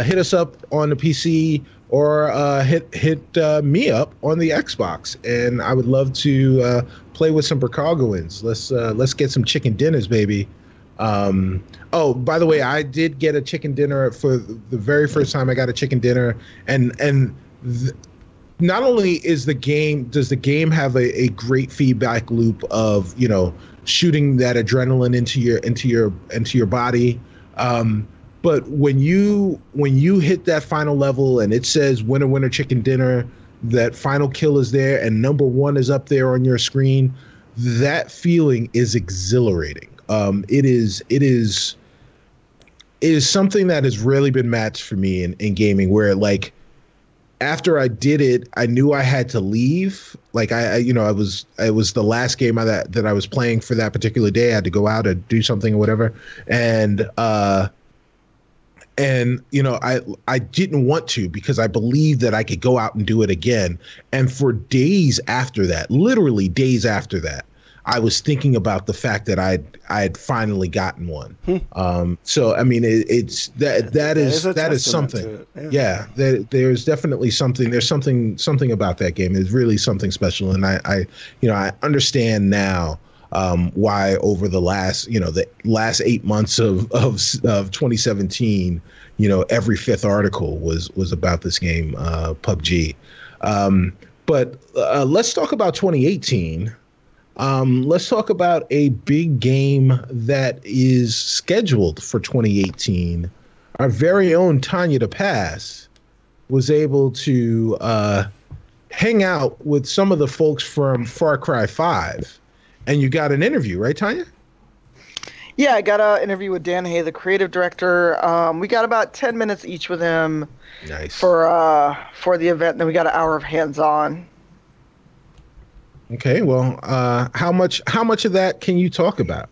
hit us up on the PC or hit me up on the Xbox, and I would love to play with some Bracagoans. Let's get some chicken dinners, baby. Oh, by the way, I did get a chicken dinner for the very first time. I got a chicken dinner, and not only is the game have a great feedback loop of, you know, shooting that adrenaline into your body, but when you hit that final level and it says winner winner chicken dinner, that final kill is there and number one is up there on your screen, that feeling is exhilarating. It is something that has really been matched for me in gaming, where like after I did it, I knew I had to leave. Like it was the last game that I was playing for that particular day. I had to go out and do something or whatever. And you know, I didn't want to, because I believed that I could go out and do it again. And for days after that, literally days after that, I was thinking about the fact that I had finally gotten one. So I mean, it's that is something. Yeah, there's definitely something. There's something about that game. It's really something special, and I understand now why over the last 8 months of 2017, you know, every fifth article was about this game, PUBG. But let's talk about 2018. Let's talk about a big game that is scheduled for 2018. Our very own Tanya DePass was able to hang out with some of the folks from Far Cry 5. And you got an interview, right, Tanya? Yeah, I got an interview with Dan Hay, the creative director. We got about 10 minutes each with him. Nice. For the event. Then we got an hour of hands-on. Okay, well, how much of that can you talk about?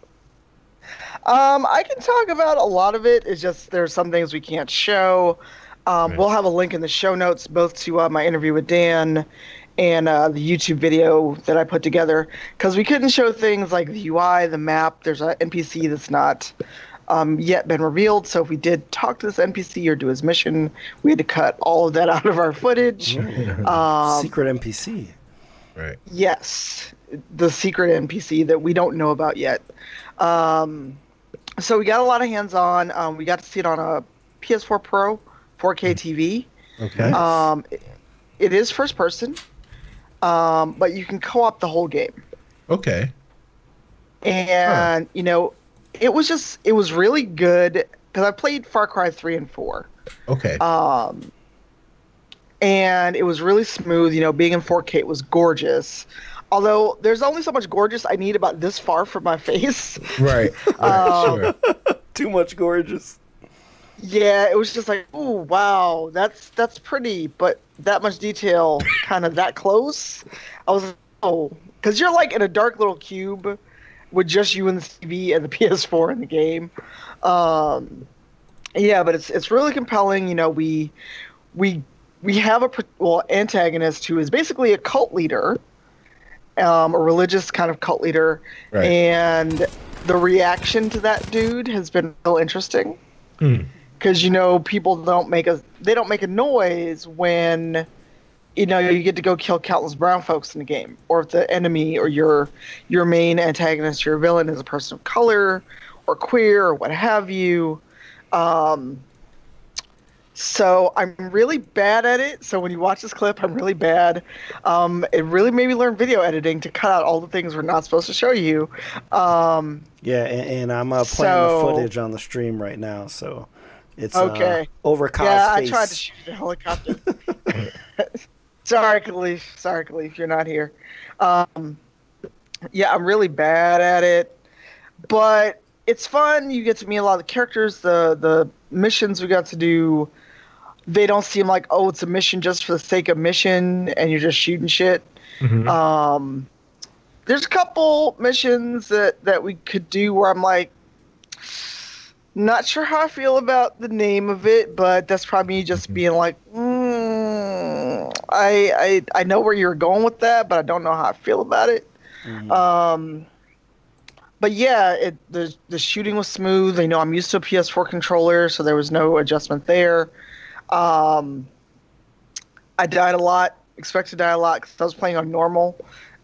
I can talk about a lot of it. It's just there's some things we can't show. Right. We'll have a link in the show notes, both to my interview with Dan and the YouTube video that I put together, because we couldn't show things like the UI, the map. There's an NPC that's not yet been revealed. So if we did talk to this NPC or do his mission, we had to cut all of that out of our footage. Secret NPC. Right. Yes, the secret NPC that we don't know about yet. So we got a lot of hands-on. We got to see it on a PS4 Pro 4K TV. Okay. It is first person, but you can co-op the whole game. Okay. And, you know, it was really good, because I played Far Cry 3 and 4. Okay. And it was really smooth. You know, being in 4K, it was gorgeous. Although there's only so much gorgeous I need about this far from my face. Right. Sure. Too much gorgeous. Yeah, it was just like, oh wow, that's pretty, but that much detail, kind of that close. I was like, oh, because you're like in a dark little cube with just you and the TV and the PS4 in the game. Yeah, but it's really compelling. You know, we have a antagonist who is basically a cult leader, a religious kind of cult leader, right. And the reaction to that dude has been real interesting, because you know, people don't make a noise when, you know, you get to go kill countless brown folks in the game, or if the enemy or your main antagonist, your villain, is a person of color or queer or what have you. So I'm really bad at it. So when you watch this clip, I'm really bad. It really made me learn video editing to cut out all the things we're not supposed to show you. Yeah, and I'm playing the footage on the stream right now, so it's okay. Over Kyle's face. I tried to shoot the helicopter. Sorry, Khalif. You're not here. Yeah, I'm really bad at it, but it's fun. You get to meet a lot of the characters. The missions we got to do, they don't seem like, oh, it's a mission just for the sake of mission and you're just shooting shit. Mm-hmm. There's a couple missions that we could do where I'm like, not sure how I feel about the name of it, but that's probably me just being like, I know where you're going with that, but I don't know how I feel about it. Mm-hmm. But yeah, the shooting was smooth. I know I'm used to a PS4 controller, so there was no adjustment there. I died a lot, expect to die a lot, because I was playing on normal.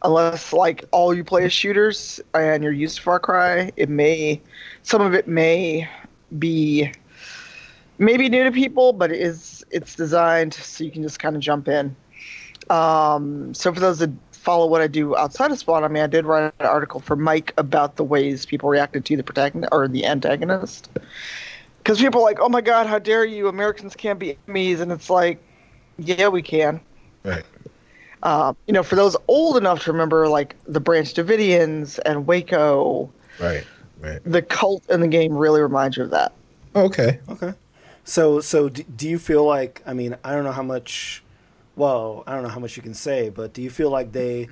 Unless like all you play is shooters and you're used to Far Cry, some of it may be maybe new to people, but it's designed so you can just kind of jump in. So for those that follow what I do outside of Spawn, I did write an article for Mike about the ways people reacted to the protagonist or the antagonist. Because people are like, oh my God, how dare you? Americans can't be enemies. And it's like, yeah, we can. Right. For those old enough to remember, like the Branch Davidians and Waco, right. The cult in the game really reminds you of that. Okay. So do you feel like? I don't know how much you can say, but do you feel like they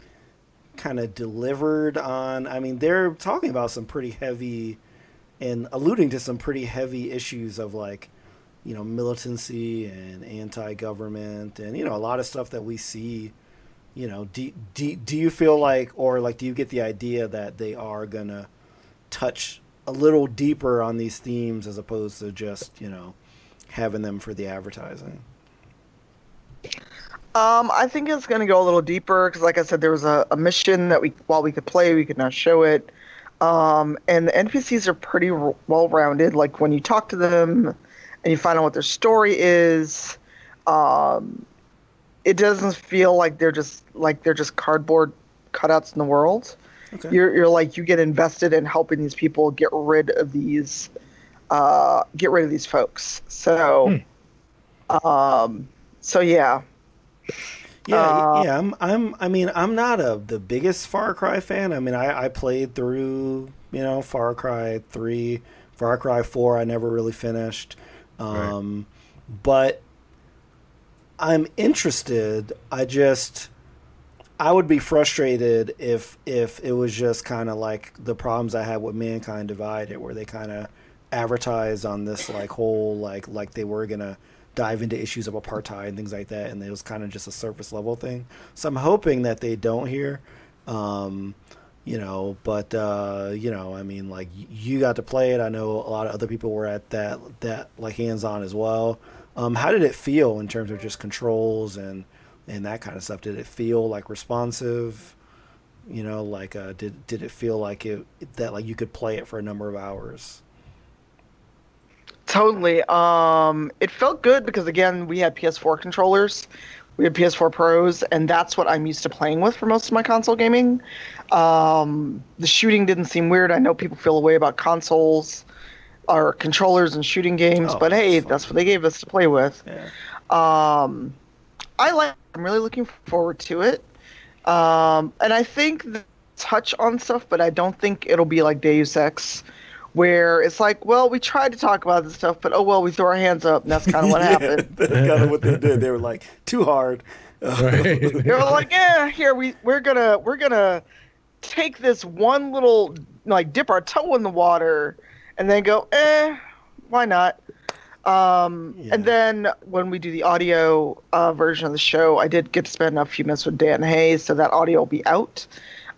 kind of delivered on? I mean, they're talking about some pretty heavy and alluding to some pretty heavy issues of like, militancy and anti-government and a lot of stuff that we see. Do you feel like, or like, do you get the idea that they are gonna touch a little deeper on these themes as opposed to just having them for the advertising? I think it's gonna go a little deeper because, like I said, there was a mission that we could play, we could not show it. And the NPCs are pretty well-rounded. Like when you talk to them and you find out what their story is. It doesn't feel like they're just cardboard cutouts in the world. Okay. You're like, you get invested in helping these people get rid of these folks. So, yeah. Yeah. I'm not the biggest Far Cry fan. I played through, Far Cry 3, Far Cry 4. I never really finished. But I'm interested. I would be frustrated if it was just kind of like the problems I had with Mankind Divided, where they kind of advertised on this like whole like they were gonna dive into issues of apartheid and things like that, and it was kind of just a surface level thing. So I'm hoping that they don't here, But you got to play it. I know a lot of other people were at that like hands on as well. How did it feel in terms of just controls and that kind of stuff? Did it feel like responsive? Did it feel like that you could play it for a number of hours? Totally. It felt good because again, we had PS4 controllers, we had PS4 Pros, and that's what I'm used to playing with for most of my console gaming. The shooting didn't seem weird. I know people feel a way about consoles. Our controllers and shooting games, but hey, that's what they gave us to play with. Yeah. I'm really looking forward to it. And I think they touch on stuff, but I don't think it'll be like Deus Ex, where it's like, well, we tried to talk about this stuff, but oh well, we threw our hands up, and that's kind of what happened. That's kind of what they did. They were like, too hard. Right. They were like, yeah, here we're gonna take this one little dip our toe in the water. And then go, why not? And then when we do the audio version of the show, I did get to spend a few minutes with Dan Hay, so that audio will be out.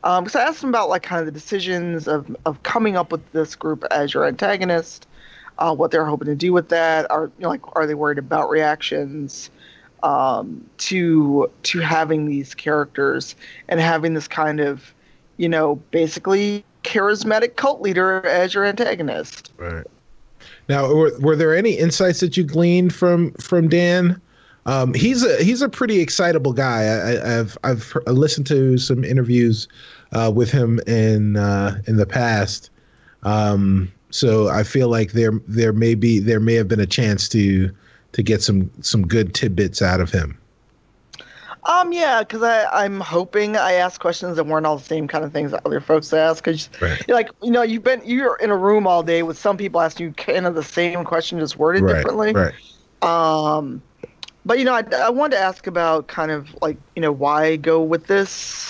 Because I asked him about kind of the decisions of coming up with this group as your antagonist, what they're hoping to do with that. Are they worried about reactions to having these characters and having this kind of, basically charismatic cult leader as your antagonist. Right. Now, were there any insights that you gleaned from Dan? He's a pretty excitable guy. I've listened to some interviews with him in the past. So I feel like there may have been a chance to get some good tidbits out of him. Yeah, because I'm hoping I asked questions that weren't all the same kind of things that other folks ask. Because right. You're in a room all day with some people asking you kind of the same question, just worded differently. Right. But I wanted to ask about kind of why go with the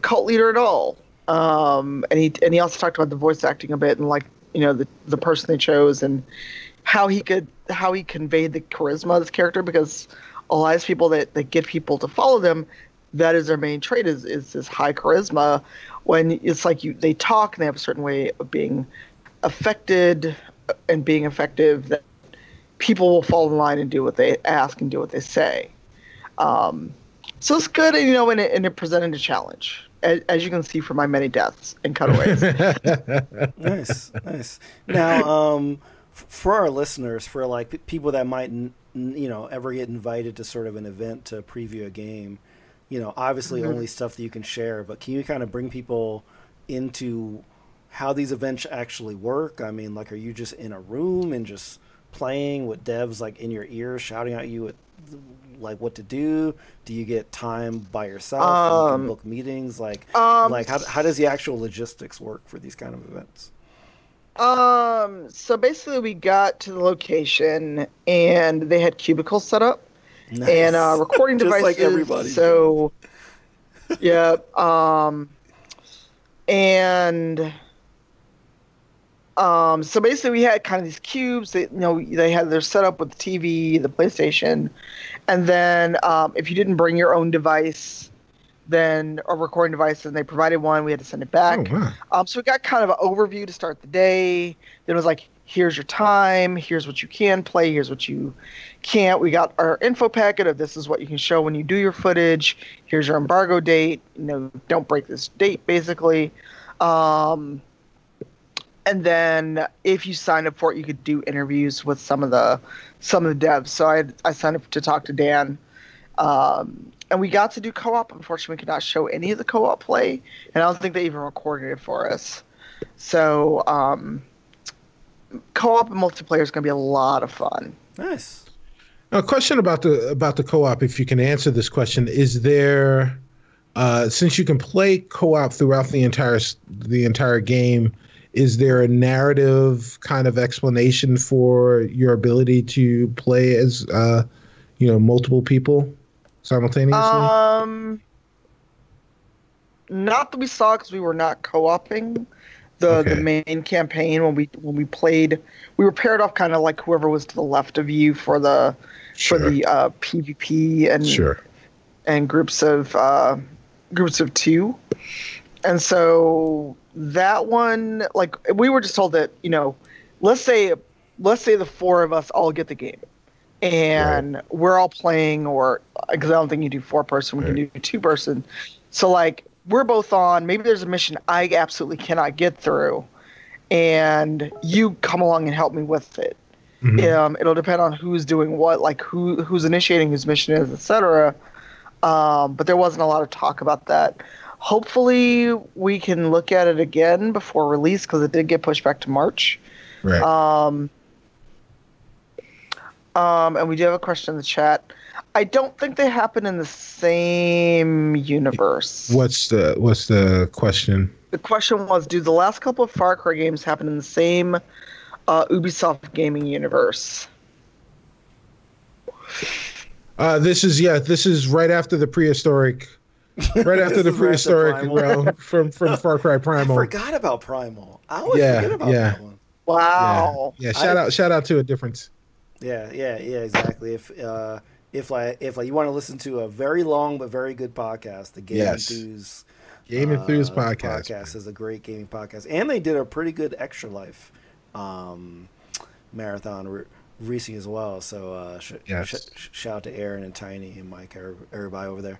cult leader at all. And he also talked about the voice acting a bit and the person they chose and how he conveyed the charisma of this character, because a lot of people that get people to follow them, that is their main trait is this high charisma. When it's like they talk and they have a certain way of being affected and being effective, that people will fall in line and do what they ask and do what they say. So it's good, and it presented a challenge, as you can see from my many deaths and cutaways. Nice. Now, for our listeners, for people that might ever get invited to sort of an event to preview a game, obviously only stuff that you can share, but can you kind of bring people into how these events actually work? I mean, are you just in a room and just playing with devs in your ear, shouting at you at what to do? Do you get time by yourself? You can book meetings? How does the actual logistics work for these kind of events? So basically we got to the location and they had cubicles set up. Nice. And recording devices. Just like everybody. So yeah. So basically we had kind of these cubes that, they had their setup with the TV, the PlayStation. And then if you didn't bring your own device, then a recording device, and they provided one, we had to send it back. Oh, wow. So we got kind of an overview to start the day. Then it was here's your time, here's what you can play, here's what you can't. We got our info packet of this is what you can show when you do your footage. Here's your embargo date. Don't break this date, basically. And then if you signed up for it, you could do interviews with some of the devs. So I signed up to talk to Dan, and we got to do co-op. Unfortunately, we could not show any of the co-op play, and I don't think they even recorded it for us. So co-op and multiplayer is going to be a lot of fun. Nice. Now, a question about the co-op, if you can answer this question, is there since you can play co-op throughout the entire game, is there a narrative kind of explanation for your ability to play as, multiple people simultaneously? Not that we saw, because we were not co-oping the main campaign. When we played, we were paired off kind of like whoever was to the left of you for the PvP and groups of two, and so. That one, we were just told that, let's say the four of us all get the game, and we're all playing, or because I don't think you do four person, we can do two person. So we're both on. Maybe there's a mission I absolutely cannot get through, and you come along and help me with it. Mm-hmm. It'll depend on who's doing what, who's initiating whose mission is, etc. But there wasn't a lot of talk about that. Hopefully, we can look at it again before release, because it did get pushed back to March. Right. And we do have a question in the chat. I don't think they happen in the same universe. What's the question? The question was, do the last couple of Far Cry games happen in the same Ubisoft gaming universe? This is right after the prehistoric... Right after the prehistoric, from Far Cry Primal. I forgot about Primal. I always forget about that one. Wow. Yeah. Shout out to a difference. Yeah. Exactly. If you want to listen to a very long but very good podcast, the Game Enthuse podcast is a great gaming podcast, and they did a pretty good Extra Life marathon racing as well. So shout out to Aaron and Tiny and Mike, everybody over there.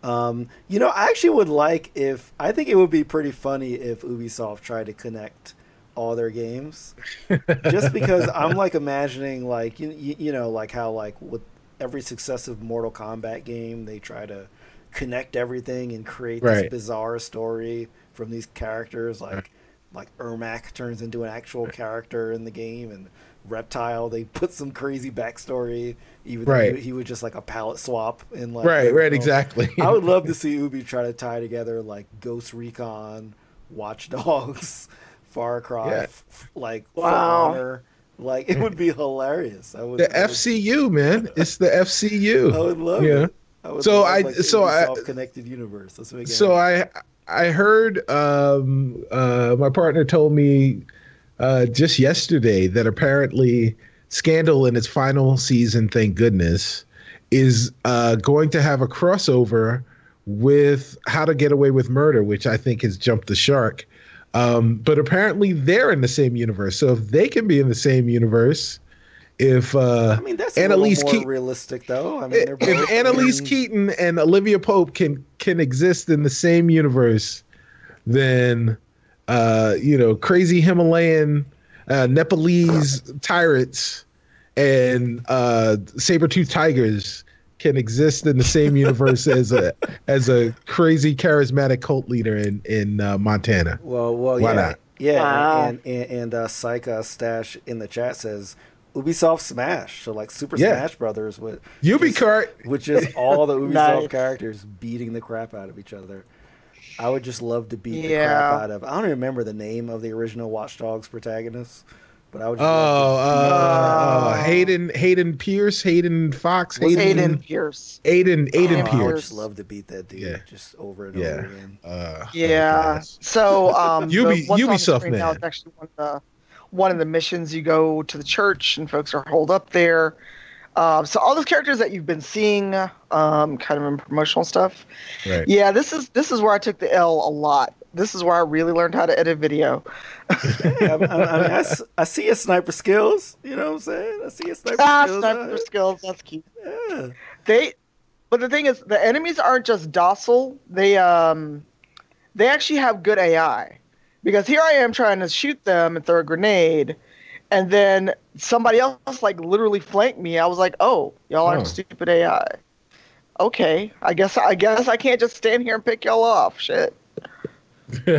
I actually would like if I think it would be pretty funny if Ubisoft tried to connect all their games, just because I'm like imagining like you know like how like with every successive Mortal Kombat game they try to connect everything and create this bizarre story from these characters, like Ermac turns into an actual character in the game, and Reptile, they put some crazy backstory, even though he was just like a palette swap in like exactly. I would love to see Ubi try to tie together like Ghost Recon, Watch Dogs, Far Cry, like Honor. Like it would be hilarious. I would, FCU, man. It's the FCU. I would love it. I would connected universe. Let's make it I heard my partner told me just yesterday that apparently Scandal in its final season, thank goodness, is going to have a crossover with How to Get Away with Murder, which I think has jumped the shark. But apparently they're in the same universe. So if they can be in the same universe, if that's a Annalise little more realistic, though. I mean, if Annalise Keaton and Olivia Pope can exist in the same universe, then crazy Himalayan Nepalese tyrants and saber-toothed tigers can exist in the same universe as a crazy charismatic cult leader in Montana. Well, why not? Yeah, wow. and Psycha Stash in the chat says Ubisoft Smash, so like Super Smash Brothers with UbiCart, which is all the Ubisoft characters beating the crap out of each other. I would just love to beat the crap out of. I don't remember the name of the original Watch Dogs protagonist, but I would. Hayden Pierce. I would just love to beat that dude just over and over again. So Ubisoft now is actually one of the missions. You go to the church and folks are holed up there. So all those characters that you've been seeing, kind of in promotional stuff. Right. Yeah, this is where I took the L a lot. This is where I really learned how to edit video. I see your sniper skills. You know what I'm saying? I see your sniper skills. Sniper skills. That's cute. Yeah. But the thing is, the enemies aren't just docile. They actually have good AI, because here I am trying to shoot them and throw a grenade, and then somebody else like literally flanked me. I was like, "Oh, y'all are stupid AI." Okay, I guess I can't just stand here and pick y'all off. Shit. Then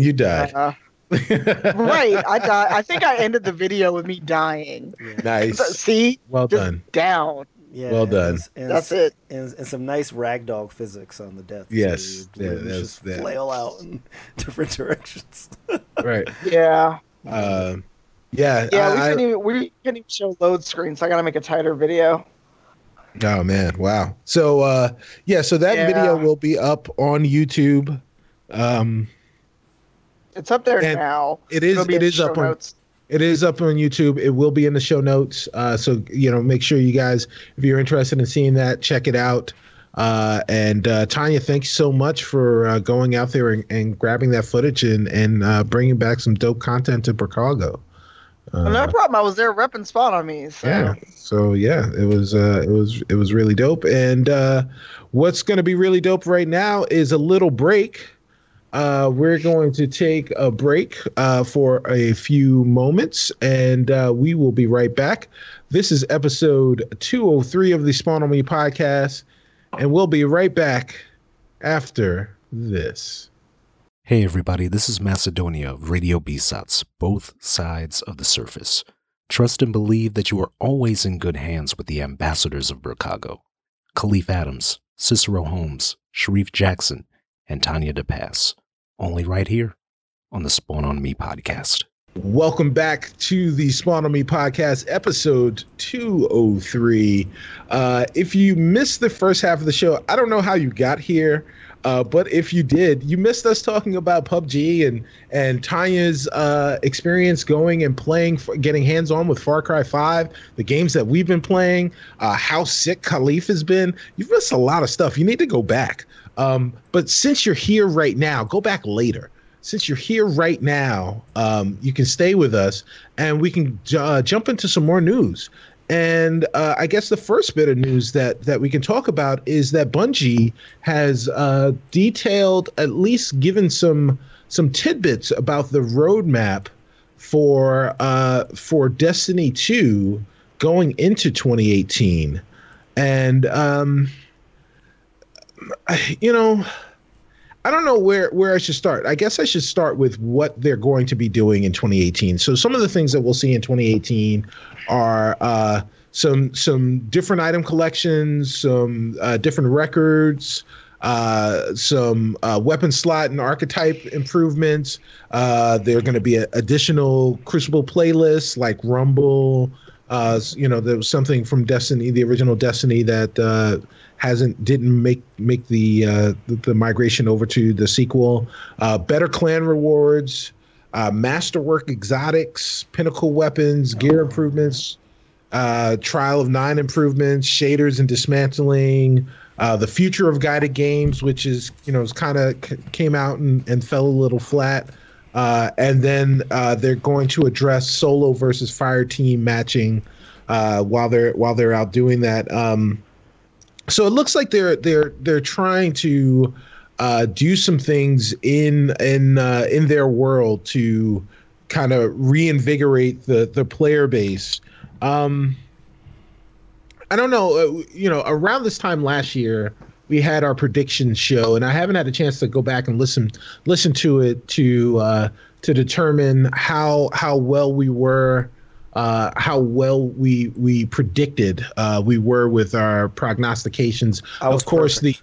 you died. Right, I died. I think I ended the video with me dying. Yeah. Nice. See, well just done. Down. Yeah, well done. And that's it. And some nice ragdoll physics on the death. Yes, just flail out in different directions. Right. Yeah. We couldn't even show load screen, so I gotta make a tighter video. Oh man, wow. So so that video will be up on YouTube. It's up there now. It is up on YouTube. It will be in the show notes. So make sure you guys, if you're interested in seeing that, check it out. And Tanya, thanks so much for going out there and grabbing that footage and bringing back some dope content to Bracago. No problem. I was there repping Spawn on Me. So. Yeah. So yeah, it was really dope. And what's going to be really dope right now is a little break. We're going to take a break for a few moments, and we will be right back. This is episode 203 of the Spawn on Me podcast. And we'll be right back after this. Hey everybody, this is Macedonia of Radio BSOTs, both sides of the surface. Trust and believe that you are always in good hands with the ambassadors of Bracago. Khalif Adams, Cicero Holmes, Shreve Jackson, and Tanya DePass. Only right here on the Spawn on Me podcast. Welcome back to the Spawn on Me podcast, episode 203. If you missed the first half of the show, I don't know how you got here, but if you did, you missed us talking about PUBG and Tanya's experience going and playing, getting hands-on with Far Cry 5, the games that we've been playing, how sick Khalif has been. You've missed a lot of stuff. You need to go back. But since you're here right now, go back later. Since you're here right now, you can stay with us and we can jump into some more news. And I guess the first bit of news that we can talk about is that Bungie has detailed, at least given some tidbits about the roadmap for Destiny 2 going into 2018. And, I don't know where I should start. I guess I should start with what they're going to be doing in 2018. So some of the things that we'll see in 2018 are some different item collections, some different records, some weapon slot and archetype improvements. There are going to be additional Crucible playlists like Rumble. There was something from Destiny, the original Destiny, that didn't make the migration over to the sequel. Better clan rewards, masterwork exotics, pinnacle weapons, gear improvements, trial of 9 improvements, shaders and dismantling. The future of guided games, which is came out and fell a little flat. And then they're going to address solo versus fire team matching while they're out doing that. So it looks like they're trying to do some things in their world to kind of reinvigorate the player base. I don't know. Around this time last year, we had our prediction show, and I haven't had a chance to go back and listen to it to determine how well we were, how well we predicted we were with our prognostications. Of course, the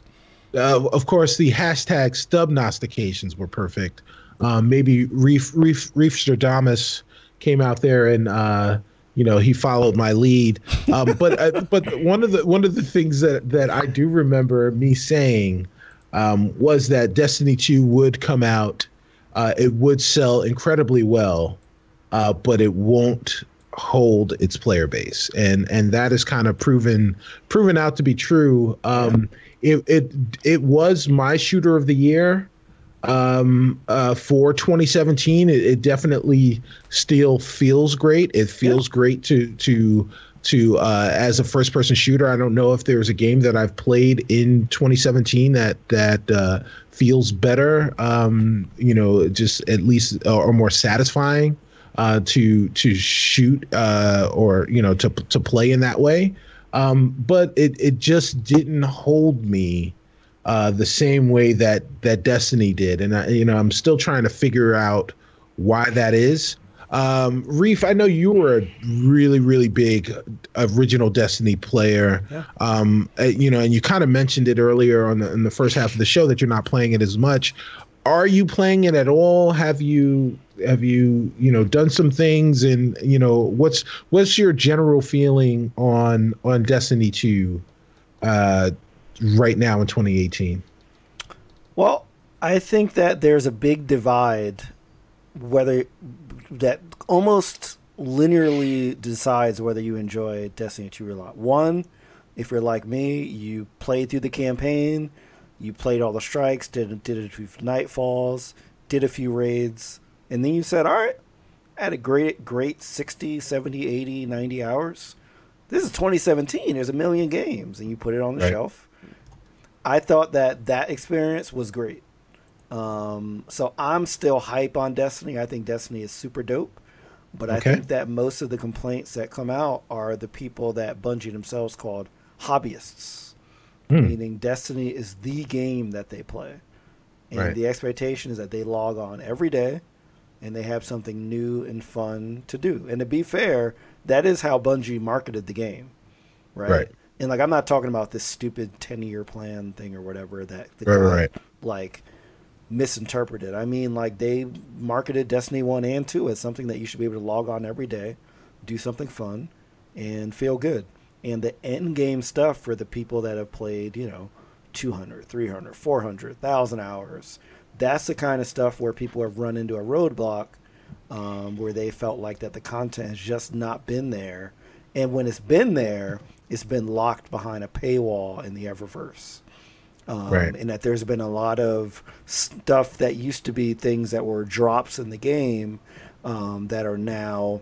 hashtag stubnostications were perfect. Maybe Reefsterdamus came out there and. He followed my lead, but one of the things that I do remember me saying was that Destiny 2 would come out, it would sell incredibly well, but it won't hold its player base, and that is kind of proven out to be true. It was my shooter of the year. For 2017, it definitely still feels great. It feels great to as a first-person shooter. I don't know if there's a game that I've played in 2017 that feels better. Just at least or more satisfying to shoot to play in that way. But it just didn't hold me. The same way that Destiny did. And, I'm still trying to figure out why that is. Reef, I know you were a really, really big original Destiny player. Yeah. And you kind of mentioned it earlier in the first half of the show that you're not playing it as much. Are you playing it at all? Have you done some things? And, what's your general feeling on Destiny 2 right now in 2018? Well, I think that there's a big divide whether that almost linearly decides whether you enjoy Destiny 2 or not. One, if you're like me, you played through the campaign, you played all the strikes, did a few nightfalls, did a few raids, and then you said, all right, I had a great 60, 70, 80, 90 hours. This is 2017. There's a million games, and you put it on the shelf. I thought that experience was great. So I'm still hype on Destiny. I think Destiny is super dope. But I think that most of the complaints that come out are the people that Bungie themselves called hobbyists, meaning Destiny is the game that they play. And the expectation is that they log on every day and they have something new and fun to do. And to be fair, that is how Bungie marketed the game, right? And, I'm not talking about this stupid 10-year plan thing or whatever that the guy misinterpreted. I mean, they marketed Destiny 1 and 2 as something that you should be able to log on every day, do something fun, and feel good. And the end game stuff for the people that have played, 200, 300, 400, 1,000 hours, that's the kind of stuff where people have run into a roadblock where they felt like that the content has just not been there. And when it's been there, it's been locked behind a paywall in the Eververse. And that there's been a lot of stuff that used to be things that were drops in the game that are now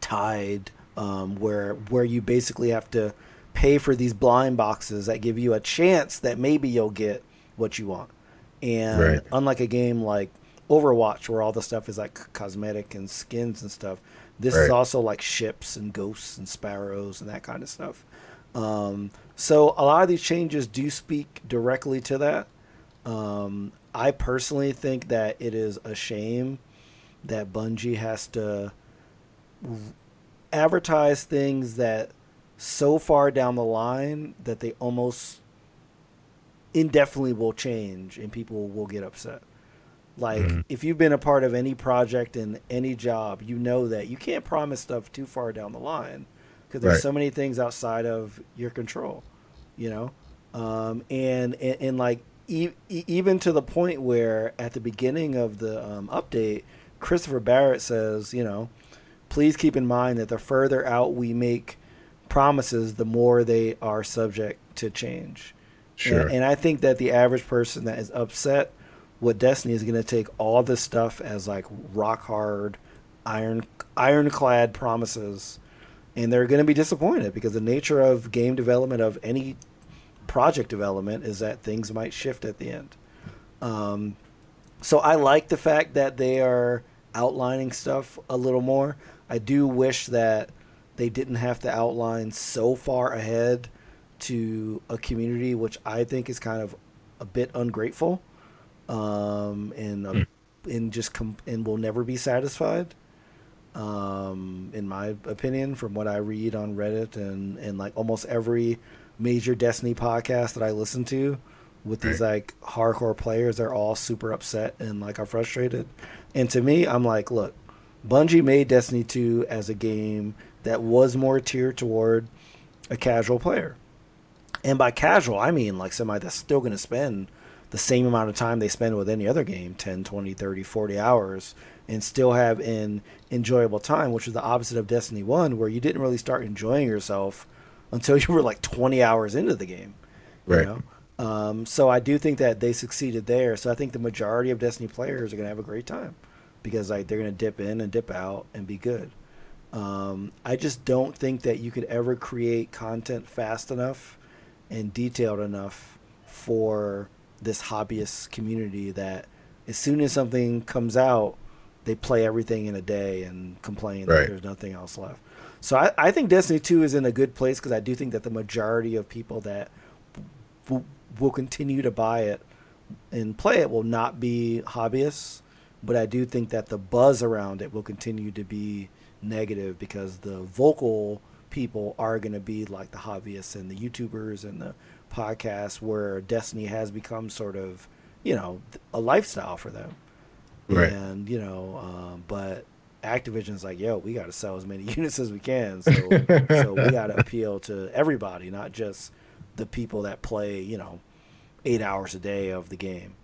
tied where you basically have to pay for these blind boxes that give you a chance that maybe you'll get what you want. And right. unlike a game like Overwatch, where all the stuff is like cosmetic and skins and stuff, this right. is also like ships and ghosts and sparrows and that kind of stuff. So a lot of these changes do speak directly to that. I personally think that it is a shame that Bungie has to advertise things that so far down the line that they almost indefinitely will change and people will get upset. Like mm-hmm. if you've been a part of any project and any job, you know that you can't promise stuff too far down the line because there's right. so many things outside of your control, you know? And like, even to the point where at the beginning of the update, Christopher Barrett says, you know, please keep in mind that the further out we make promises, the more they are subject to change. Sure. And I think that the average person that is upset with Destiny is going to take all this stuff as like rock hard, ironclad promises, and they're going to be disappointed because the nature of game development, of any project development, is that things might shift at the end. So I like the fact that they are outlining stuff a little more. I do wish that they didn't have to outline so far ahead to a community, which I think is kind of a bit ungrateful, and will never be satisfied, in my opinion, from what I read on Reddit and like almost every major Destiny podcast that I listen to with these like hardcore players. They're all super upset and like are frustrated. And to me, I'm like, look, Bungie made Destiny 2 as a game that was more tiered toward a casual player. And by casual, I mean like somebody that's still going to spend the same amount of time they spend with any other game, 10, 20, 30, 40 hours, and still have an enjoyable time, which is the opposite of Destiny 1, where you didn't really start enjoying yourself until you were like 20 hours into the game. Right. You know? So I do think that they succeeded there. So I think the majority of Destiny players are going to have a great time because like they're going to dip in and dip out and be good. I just don't think that you could ever create content fast enough and detailed enough for this hobbyist community that as soon as something comes out, they play everything in a day and complain right. that there's nothing else left. So I think Destiny 2 is in a good place because I do think that the majority of people that will continue to buy it and play it will not be hobbyists, but I do think that the buzz around it will continue to be negative because the vocal people are going to be like the hobbyists and the YouTubers and the podcasts where Destiny has become sort of, you know, a lifestyle for them. Right. And, you know, but Activision's like, yo, we got to sell as many units as we can. So, so we got to appeal to everybody, not just the people that play, you know, 8 hours a day of the game.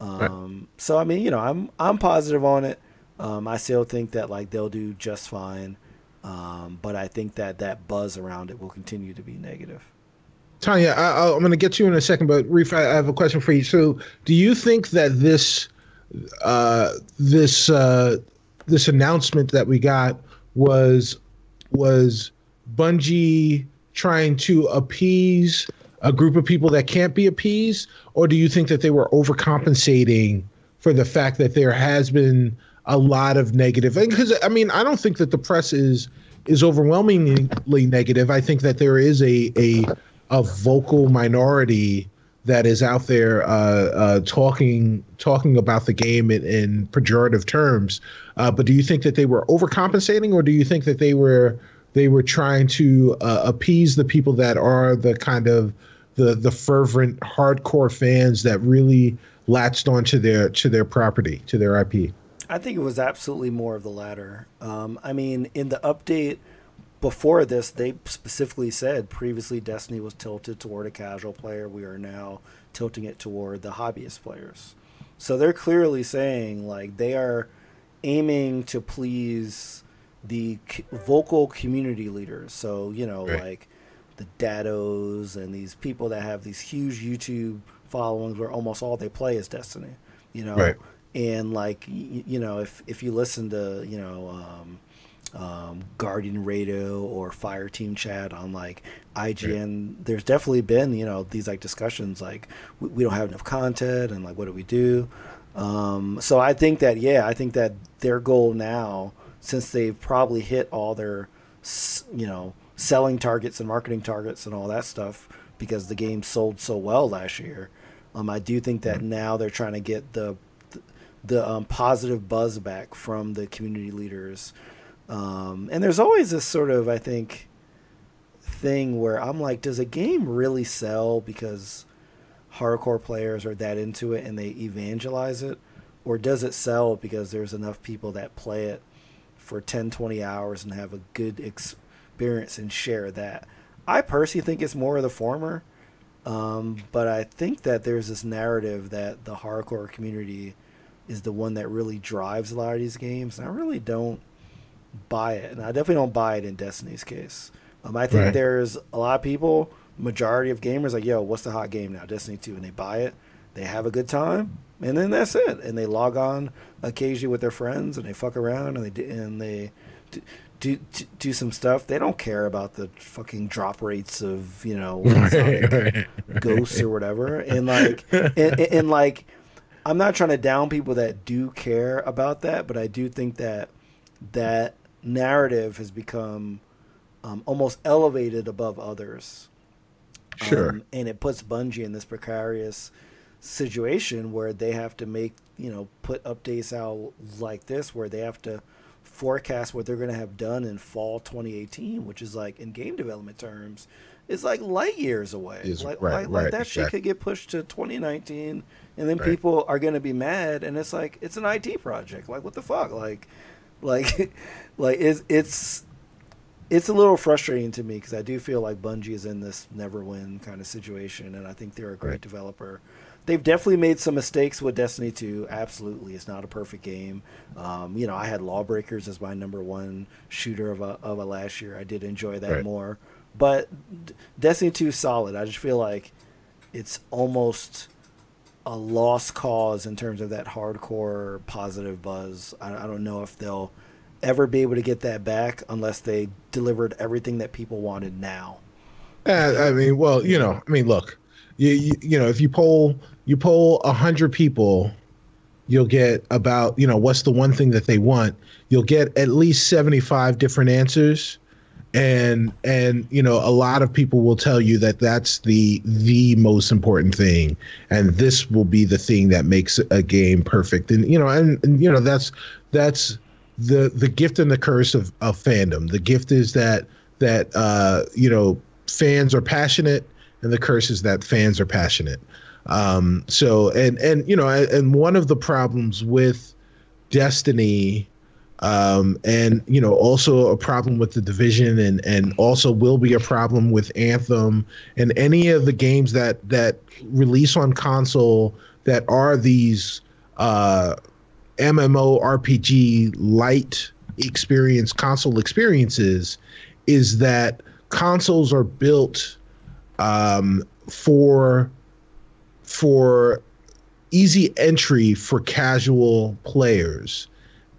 Right. So, I mean, you know, I'm positive on it. I still think that like they'll do just fine, but I think that that buzz around it will continue to be negative. Tanya, I'm going to get you in a second, but Reef, I have a question for you. So, do you think that this announcement that we got was Bungie trying to appease a group of people that can't be appeased, or do you think that they were overcompensating for the fact that there has been a lot of negative? Because, I mean, I don't think that the press is overwhelmingly negative. I think that there is a vocal minority that is out there talking about the game in pejorative terms. But do you think that they were overcompensating, or do you think that they were trying to appease the people that are the kind of the fervent hardcore fans that really latched onto their property, to their IP? I think it was absolutely more of the latter. I mean, in the update before this, they specifically said previously Destiny was tilted toward a casual player. We are now tilting it toward the hobbyist players. So they're clearly saying like they are aiming to please the vocal community leaders. So, you know, right. like the Dados and these people that have these huge YouTube followings where almost all they play is Destiny, you know? Right. And like, you know, if you listen to, you know, Guardian Radio or Fireteam Chat on like IGN. Sure. There's definitely been, you know, these like discussions like we don't have enough content and like what do we do? So I think that, yeah, I think that their goal now, since they've probably hit all their, you know, selling targets and marketing targets and all that stuff because the game sold so well last year. I do think that now they're trying to get the positive buzz back from the community leaders. And there's always this sort of, I think, thing where I'm like, does a game really sell because hardcore players are that into it and they evangelize it? Or does it sell because there's enough people that play it for 10, 20 hours and have a good experience and share that? I personally think it's more of the former. But I think that there's this narrative that the hardcore community is the one that really drives a lot of these games. And I really don't buy it. And I definitely don't buy it in Destiny's case. I think there's a lot of people, majority of gamers, like, yo, what's the hot game now? Destiny 2. And they buy it. They have a good time. And then that's it. And they log on occasionally with their friends and they fuck around and they do some stuff. They don't care about the fucking drop rates of, you know, ghosts or whatever. And like, and like, I'm not trying to down people that do care about that, but I do think that that narrative has become almost elevated above others. Sure. And it puts Bungie in this precarious situation where they have to make, you know, put updates out like this, where they have to forecast what they're going to have done in fall 2018, which is like in game development terms, is like light years away. Shit could get pushed to 2019 and then people are going to be mad. And it's like, it's an IT project. Like, what the fuck? Like it's a little frustrating to me because I do feel like Bungie is in this never win kind of situation. And I think they're a great developer. They've definitely made some mistakes with Destiny 2. Absolutely. It's not a perfect game. You know, I had Lawbreakers as my number one shooter of a last year. I did enjoy that more. But Destiny 2 is solid. I just feel like it's almost a lost cause in terms of that hardcore positive buzz. I don't know if they'll ever be able to get that back unless they delivered everything that people wanted now. I mean, well, you know, I mean, look. You know, if you poll 100 people, you'll get about, you know, what's the one thing that they want? You'll get at least 75 different answers, and you know, a lot of people will tell you that that's the most important thing, and this will be the thing that makes a game perfect. And you know, and you know, that's the gift and the curse of fandom. The gift is that you know, fans are passionate. And the curse is that fans are passionate. So, and you know, and one of the problems with Destiny, and you know, also a problem with The Division, and also will be a problem with Anthem, and any of the games that release on console that are these MMORPG light experience console experiences, is that consoles are built for easy entry for casual players,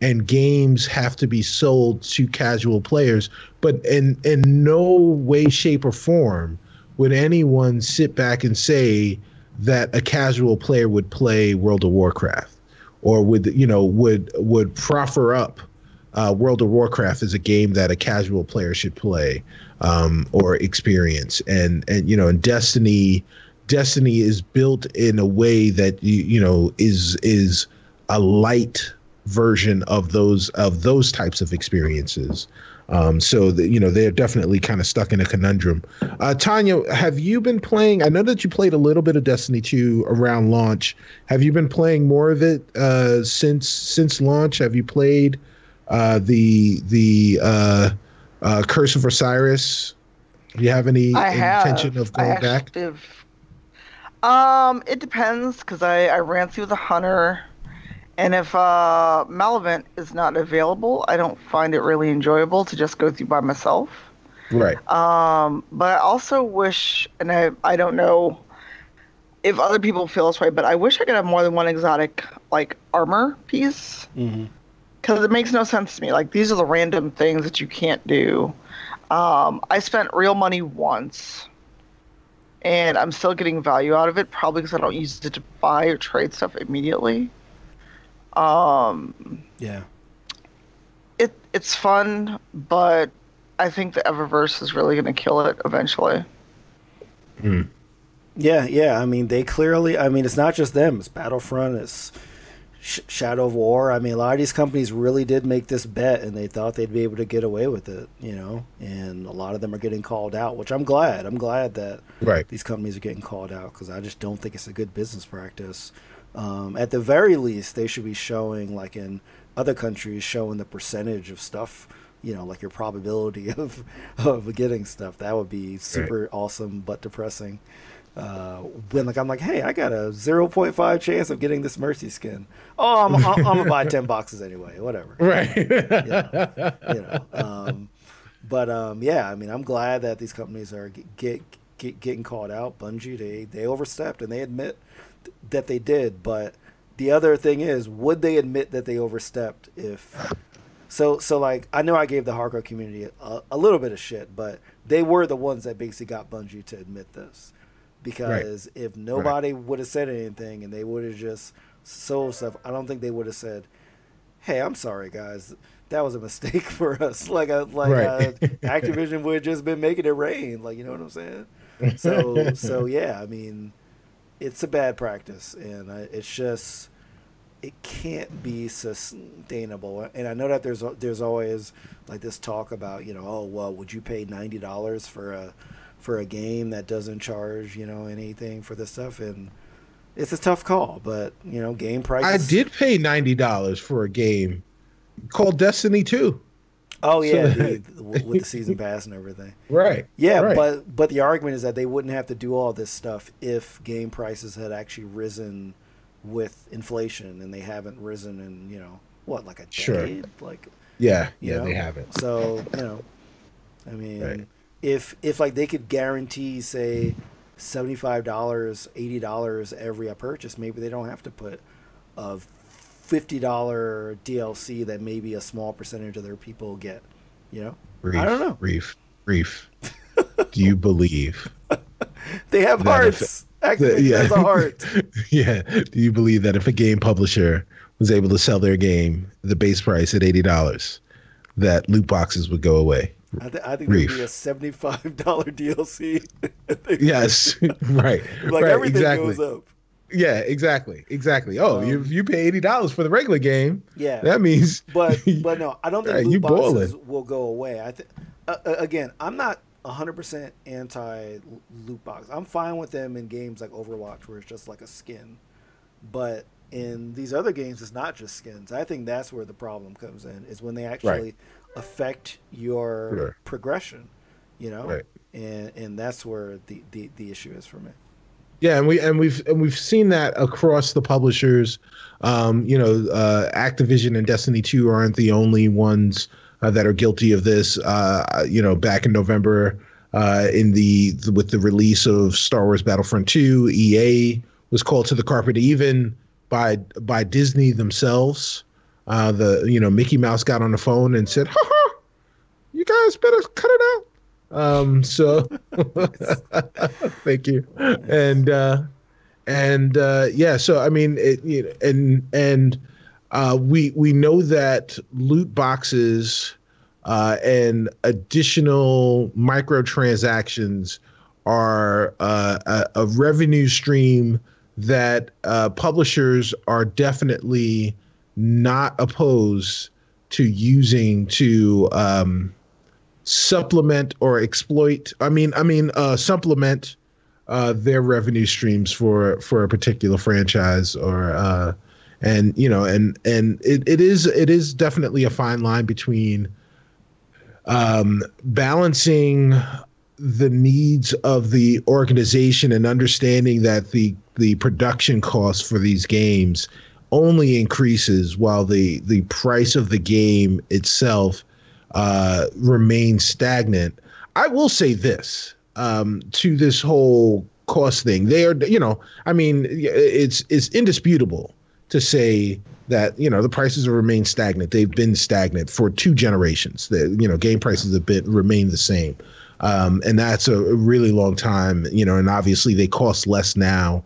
and games have to be sold to casual players. But in no way, shape, or form would anyone sit back and say that a casual player would play World of Warcraft, or would proffer up World of Warcraft is a game that a casual player should play or experience, and you know, and Destiny is built in a way that you know is a light version of those types of experiences. So that, you know, they're definitely kind of stuck in a conundrum. Tanya, have you been playing? I know that you played a little bit of Destiny 2 around launch. Have you been playing more of it since launch? Have you played the Curse of Osiris? Do you have any intention of going back? It depends, because I ran through the Hunter, and if Malevant is not available, I don't find it really enjoyable to just go through by myself. Right. But I also wish, and I don't know if other people feel this way, but I wish I could have more than one exotic like armor piece. Mm-hmm. because it makes no sense to me. Like, these are the random things that you can't do. I spent real money once, and I'm still getting value out of it, probably because I don't use it to buy or trade stuff immediately. Yeah. It's fun, but I think the Eververse is really going to kill it eventually. Hmm. Yeah. I mean, they clearly... I mean, it's not just them. It's Battlefront. It's Shadow of War. I mean, a lot of these companies really did make this bet, and they thought they'd be able to get away with it, you know? And a lot of them are getting called out, which I'm glad. I'm glad that these companies are getting called out, because I just don't think it's a good business practice. At the very least, they should be showing, like in other countries, showing the percentage of stuff, you know, like your probability of getting stuff. That would be super awesome, but depressing. When like I'm like, hey, I got a 0.5 chance of getting this mercy skin. Oh, I'm gonna buy 10 boxes anyway. Whatever. Right. Yeah, I mean, I'm glad that these companies are getting called out. Bungie, they overstepped, and they admit that they did. But the other thing is, would they admit that they overstepped if? So like, I know I gave the hardcore community a little bit of shit, but they were the ones that basically got Bungie to admit this. Because if nobody would have said anything and they would have just sold stuff, I don't think they would have said, hey, I'm sorry, guys. That was a mistake for us. Activision would have just been making it rain. Like, you know what I'm saying? So yeah, I mean, it's a bad practice. And it's just... it can't be sustainable. And I know that there's always like this talk about, you know, oh, well, would you pay $90 for a game that doesn't charge, you know, anything for this stuff? And it's a tough call, but, you know, game prices. I did pay $90 for a game called Destiny 2. Oh, yeah, so with the season pass and everything. Right. Yeah, right. But the argument is that they wouldn't have to do all this stuff if game prices had actually risen with inflation, and they haven't risen in, you know, what, like a decade? Like, yeah, they haven't. So, you know, I mean, if like they could guarantee, say, $75, $80 every purchase, maybe they don't have to put a $50 DLC that maybe a small percentage of their people get, you know? Reef, I don't know. Reef. Do you believe? They have hearts. Do you believe that if a game publisher was able to sell their game the base price at $80, that loot boxes would go away? I think there'd be a $75 DLC. Yes, right. Like everything goes up. Yeah, exactly. Oh, you pay $80 for the regular game. Yeah, that means. But no, I don't think loot boxes will go away. I think again, I'm not 100% anti loot box. I'm fine with them in games like Overwatch, where it's just like a skin. But in these other games, it's not just skins. I think that's where the problem comes in, is when they actually affect your progression, you know? Right. And that's where the issue is for me. Yeah, and we've seen that across the publishers. You know, Activision and Destiny 2 aren't the only ones that are guilty of this. You know, back in November, with the release of Star Wars Battlefront 2, EA was called to the carpet even by Disney themselves. Mickey Mouse got on the phone and said, "Ha, you guys better cut it out." Thank you. So I mean, we know that loot boxes and additional microtransactions are a revenue stream that publishers are definitely not opposed to using to supplement or exploit. Supplement their revenue streams for a particular franchise or. And you know, and it is definitely a fine line between balancing the needs of the organization and understanding that the production cost for these games only increases while the price of the game itself remains stagnant. I will say this to this whole cost thing. They are, you know, I mean, it's indisputable to say that, you know, the prices have remained stagnant. They've been stagnant for two generations. The, you know, game prices have been remained the same. And that's a really long time, you know, and obviously they cost less now,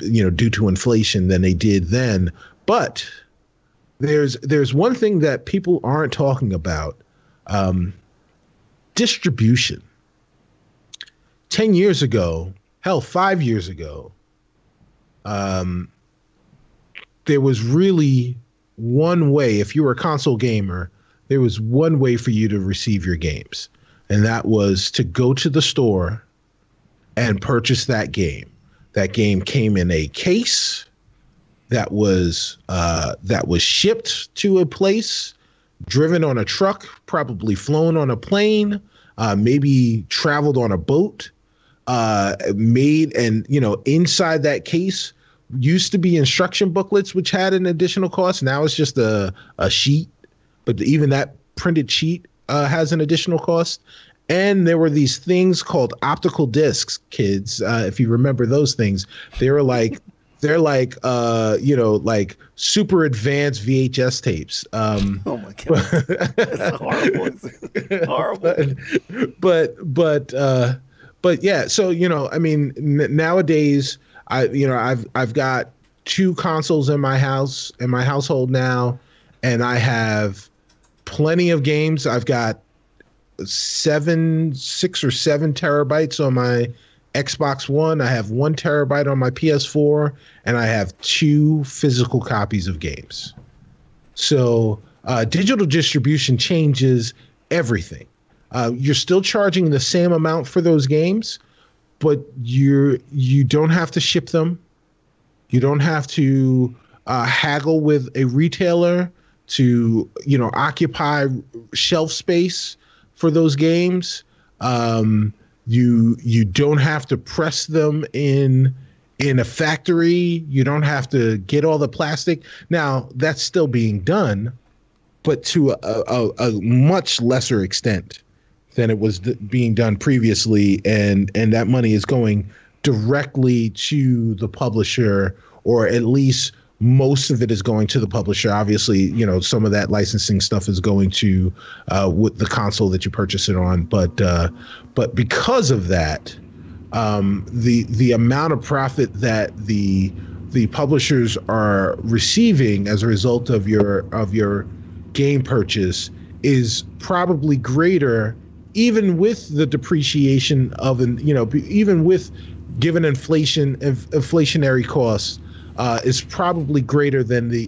you know, due to inflation than they did then. But there's one thing that people aren't talking about, distribution. 10 years ago, hell, 5 years ago, there was really one way. If you were a console gamer, there was one way for you to receive your games. And that was to go to the store and purchase that game. That game came in a case that was shipped to a place, driven on a truck, probably flown on a plane, maybe traveled on a boat, made, and, you know, inside that case used to be instruction booklets, which had an additional cost. Now it's just a sheet, but even that printed sheet has an additional cost. And there were these things called optical discs, kids. If you remember those things, they were like you know, like super advanced VHS tapes. Oh my god, that's horrible! It's horrible. But yeah. So, you know, I mean, nowadays, I've got two consoles in my house, in my household now, and I have plenty of games. I've got 6 or 7 terabytes on my Xbox One. I have 1 terabyte on my PS4, and I have 2 physical copies of games. So digital distribution changes everything. You're still charging the same amount for those games, but you don't have to ship them. You don't have to haggle with a retailer to, you know, occupy shelf space for those games. You don't have to press them in a factory. You don't have to get all the plastic. Now, that's still being done, but to a much lesser extent than it was being done previously. And that money is going directly to the publisher, or at least most of it is going to the publisher. Obviously, you know, some of that licensing stuff is going to with the console that you purchase it on. But because of that, the amount of profit that the publishers are receiving as a result of your game purchase is probably greater, even with the depreciation of, you know, even with given inflationary costs. Is probably greater than the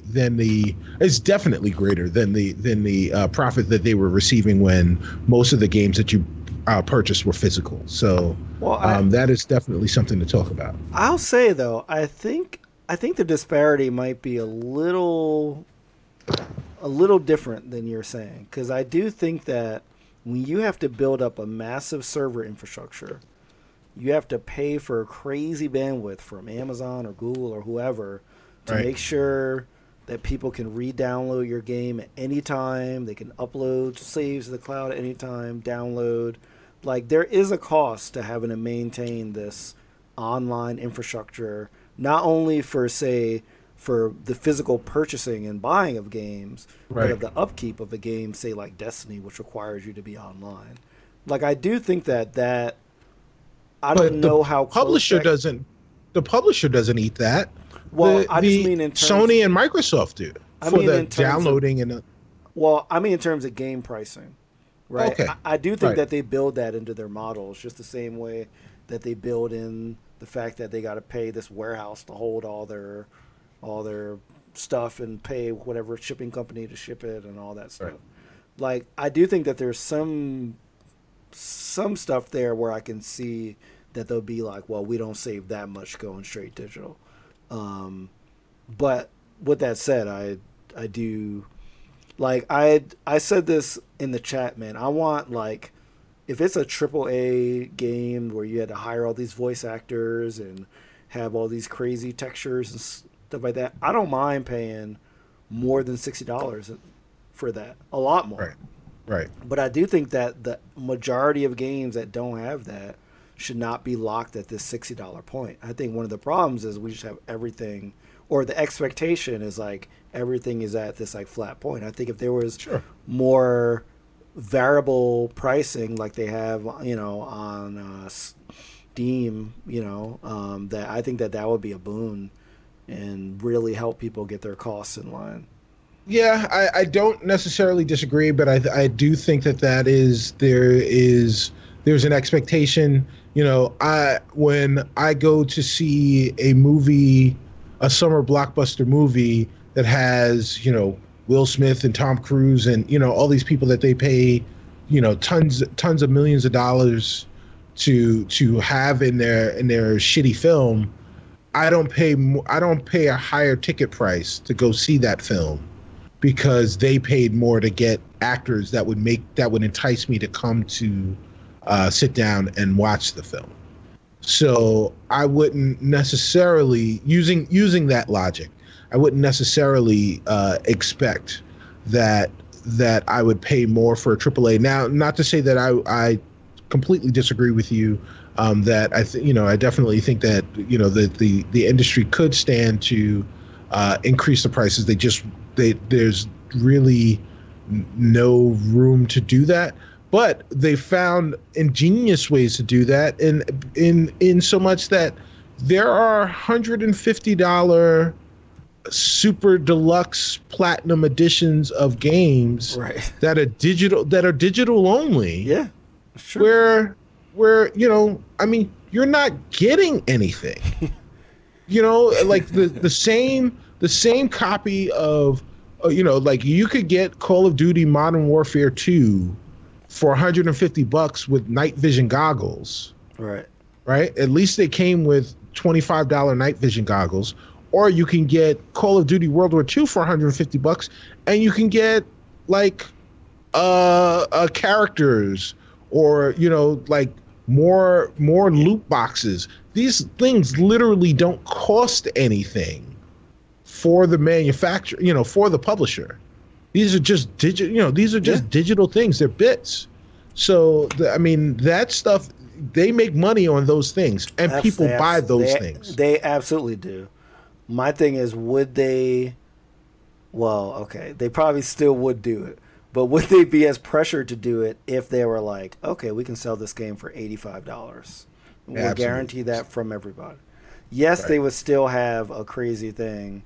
profit that they were receiving when most of the games that you purchased were physical. So that is definitely something to talk about. I'll say though, I think the disparity might be a little different than you're saying, because I do think that when you have to build up a massive server infrastructure, you have to pay for crazy bandwidth from Amazon or Google or whoever to make sure that people can re-download your game at any time. They can upload saves to the cloud at any time, download. Like, there is a cost to having to maintain this online infrastructure, not only for, say, for the physical purchasing and buying of games, but of the upkeep of a game, say, like Destiny, which requires you to be online. Like, I do think that I don't know how publisher doesn't. The publisher doesn't eat that. Well, I just mean in terms Sony and Microsoft do for the downloading and. Well, I mean in terms of game pricing, right? Okay. I do think that they build that into their models, just the same way that they build in the fact that they got to pay this warehouse to hold all their stuff and pay whatever shipping company to ship it and all that stuff. Right. Like, I do think that there's some stuff there where I can see that they'll be like, well, we don't save that much going straight digital. But with that said, I do, like, I said this in the chat, man, I want, like, if it's a AAA game where you had to hire all these voice actors and have all these crazy textures and stuff like that, I don't mind paying more than $60 for that, a lot more. Right. But I do think that the majority of games that don't have that should not be locked at this $60 point. I think one of the problems is we just have everything or the expectation is like everything is at this like flat point. I think if there was more variable pricing like they have, you know, on Steam, you know, that I think that that would be a boon and really help people get their costs in line. Yeah, I don't necessarily disagree, but I do think that that is there's an expectation. You know, when I go to see a movie, a summer blockbuster movie that has, you know, Will Smith and Tom Cruise and, you know, all these people that they pay, you know, tons of millions of dollars to have in their shitty film, I don't pay a higher ticket price to go see that film because they paid more to get actors that would entice me to come to sit down and watch the film. So I wouldn't necessarily, using that logic, I wouldn't necessarily expect that I would pay more for a AAA. Now, not to say that I completely disagree with you. That I definitely think that, you know, the industry could stand to increase the prices. There's really no room to do that. But they found ingenious ways to do that, and in so much that there are $150 super deluxe platinum editions of games that are digital only. Yeah, sure. Where, you know, I mean, you're not getting anything, you know, like the same copy of, you know, like you could get Call of Duty Modern Warfare 2 for $150 with night vision goggles. Right. At least they came with $25 night vision goggles, or you can get Call of Duty World War 2 for $150 and you can get like characters or, you know, like more loot boxes. These things literally don't cost anything for the manufacturer, you know, for the publisher. These are just digital, you know, digital things. They're bits. So, I mean, that stuff, they make money on those things, and people buy those things. They absolutely do. My thing is, they probably still would do it. But would they be as pressured to do it if they were like, okay, we can sell this game for $85. We'll guarantee that from everybody. Yes, right. They would still have a crazy thing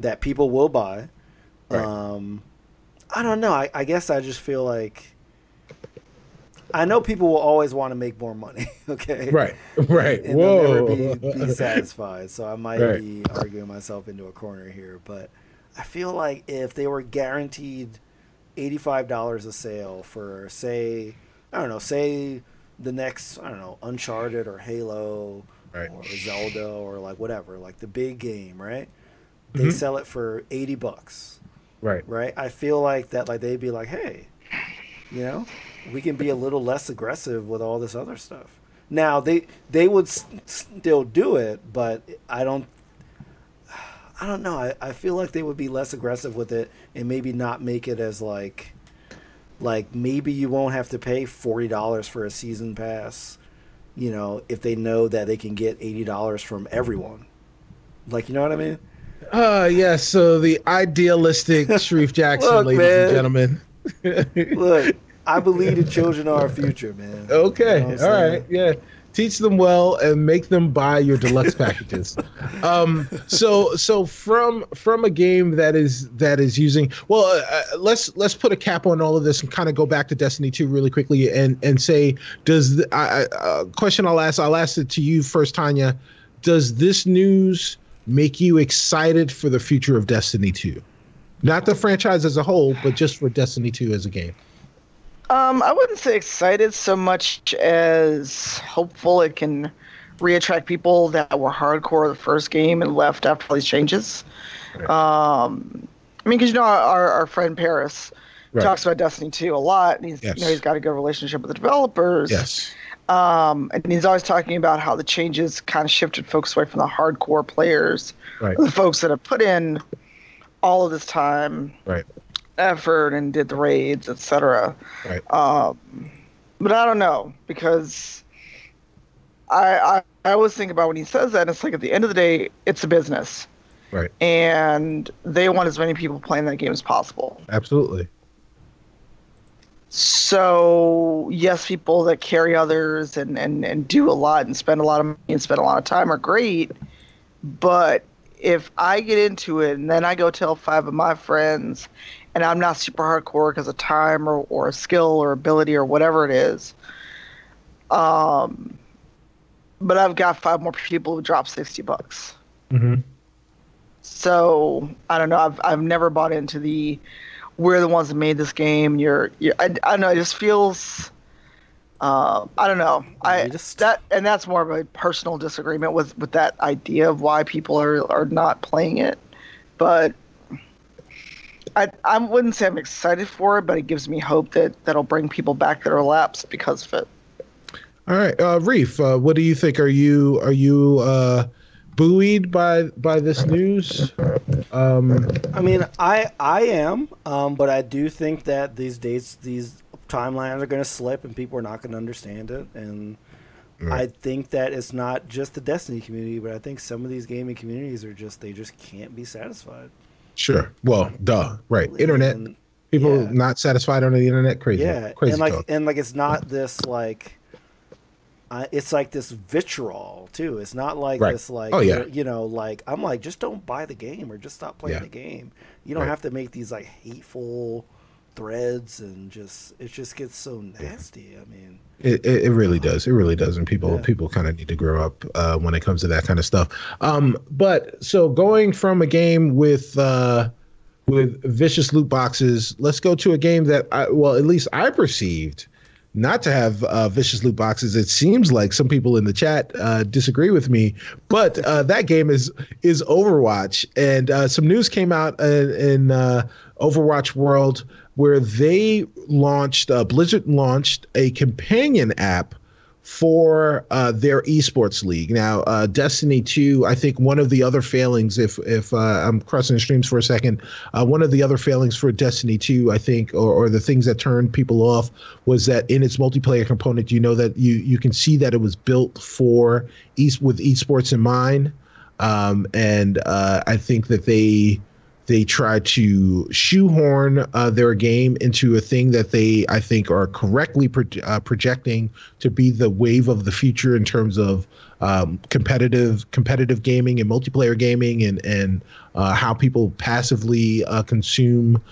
that people will buy. Right. I don't know. I guess I just feel like I know people will always want to make more money. Okay. Right. And whoa. They'll never be satisfied. So I might be arguing myself into a corner here. But I feel like if they were guaranteed $85 a sale for, say, I don't know, say the next, I don't know, Uncharted or Halo or Zelda or like whatever, like the big game, right? They sell it for $80. Right. I feel like that, like they'd be like, hey, you know, we can be a little less aggressive with all this other stuff. Now they would still do it, but I don't know. I feel like they would be less aggressive with it and maybe not make it as like maybe you won't have to pay $40 for a season pass, you know, if they know that they can get $80 from everyone. Like, you know what I mean? Yeah. So the idealistic Shreve Jackson, look, ladies and gentlemen. Look, I believe the children are our future, man. Okay. You know all right. Yeah. Teach them well and make them buy your deluxe packages. So from a game that is using, well, let's put a cap on all of this and kind of go back to Destiny 2 really quickly and say, does the question I'll ask it to you first, Tanya. Does this news make you excited for the future of Destiny 2? Not the franchise as a whole, but just for Destiny 2 as a game. I wouldn't say excited so much as hopeful it can reattract people that were hardcore the first game and left after all these changes. Right. I mean, because, you know, our friend Paris talks about Destiny 2 a lot, and he's, you know, he's got a good relationship with the developers. Yes. And he's always talking about how the changes kind of shifted folks away from the hardcore players, the folks that have put in all of this time. Right. Effort and did the raids, etc. Right. But I don't know, because I always think about when he says that, it's like at the end of the day, it's a business. Right. And they want as many people playing that game as possible. Absolutely. So, yes, people that carry others and do a lot and spend a lot of money and spend a lot of time are great. But if I get into it and then I go tell five of my friends and I'm not super hardcore because of time or a skill or ability or whatever it is, but I've got five more people who drop $60. Mm-hmm. So, I don't know. I've never bought into the... we're the ones that made this game. I don't know. It just feels. I don't know. That's more of a personal disagreement with that idea of why people are not playing it. But I wouldn't say I'm excited for it, but it gives me hope that'll bring people back that are lapsed because of it. All right, Reef. What do you think? Are you buoyed by this news? I mean, I am, but I do think that these dates, these timelines are going to slip and people are not going to understand it. And I think that it's not just the Destiny community, but I think some of these gaming communities are they just can't be satisfied. Sure. Well, duh. Right. Internet. And, people not satisfied on the internet. Crazy. Yeah. Crazy. And it's not this like... it's like this vitriol too. It's not like this like I'm like, just don't buy the game or just stop playing the game. You don't have to make these like hateful threads and just it just gets so nasty. I mean, it really does. It really does, and people kind of need to grow up when it comes to that kind of stuff. But so going from a game with vicious loot boxes, let's go to a game that at least I perceived not to have vicious loot boxes. It seems like some people in the chat disagree with me, but that game is Overwatch. And some news came out in Overwatch World where they launched, Blizzard launched a companion app for their esports league. Now, Destiny 2, I think one of the other failings, if I'm crossing the streams for a second, one of the other failings for Destiny 2, I think, or the things that turned people off was that in its multiplayer component, you know that you can see that it was built for with esports in mind. And I think that they tried to shoehorn their game into a thing that they, I think, are correctly projecting to be the wave of the future in terms of competitive gaming and multiplayer gaming and how people passively consume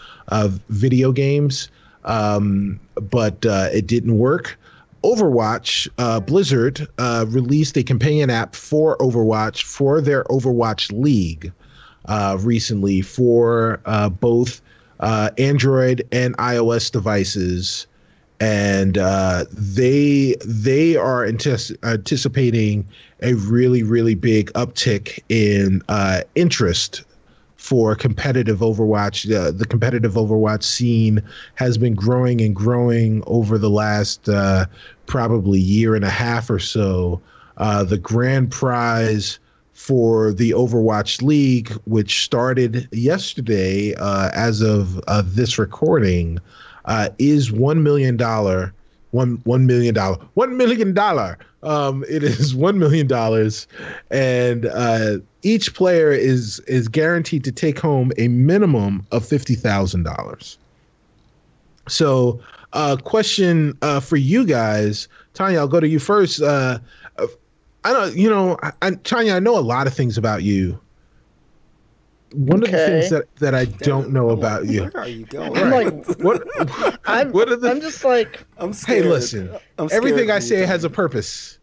video games. But it didn't work. Overwatch, Blizzard released a companion app for Overwatch for their Overwatch League recently for both Android and iOS devices, and they are anticipating a really, really big uptick in interest for competitive Overwatch. The competitive Overwatch scene has been growing and growing over the last probably year and a half or so. The grand prize for the Overwatch League, which started yesterday as of this recording, is $1 million. $1 million. It is $1 million, and each player is guaranteed to take home a minimum of $50,000. So, question for you guys, Tanya. I'll go to you first. Tanya, I know a lot of things about you. One of the things that I don't know about you. Where are you going? I'm just like, I'm scared. Hey, listen, everything I say has a purpose.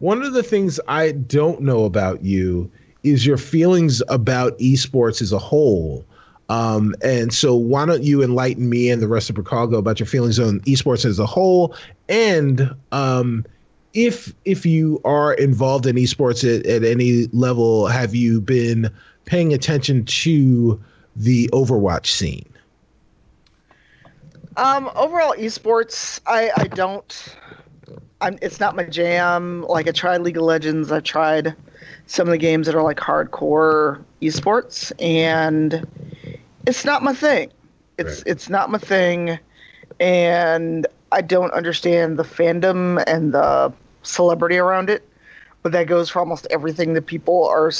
One of the things I don't know about you is your feelings about esports as a whole. And so why don't you enlighten me and the rest of Chicago about your feelings on esports as a whole, and if you are involved in esports at any level, have you been paying attention to the Overwatch scene? Overall, esports, I don't. It's not my jam. Like, I tried League of Legends. I tried some of the games that are like hardcore esports, and it's not my thing. It's not my thing, and I don't understand the fandom and the celebrity around it. but that goes for almost everything that people are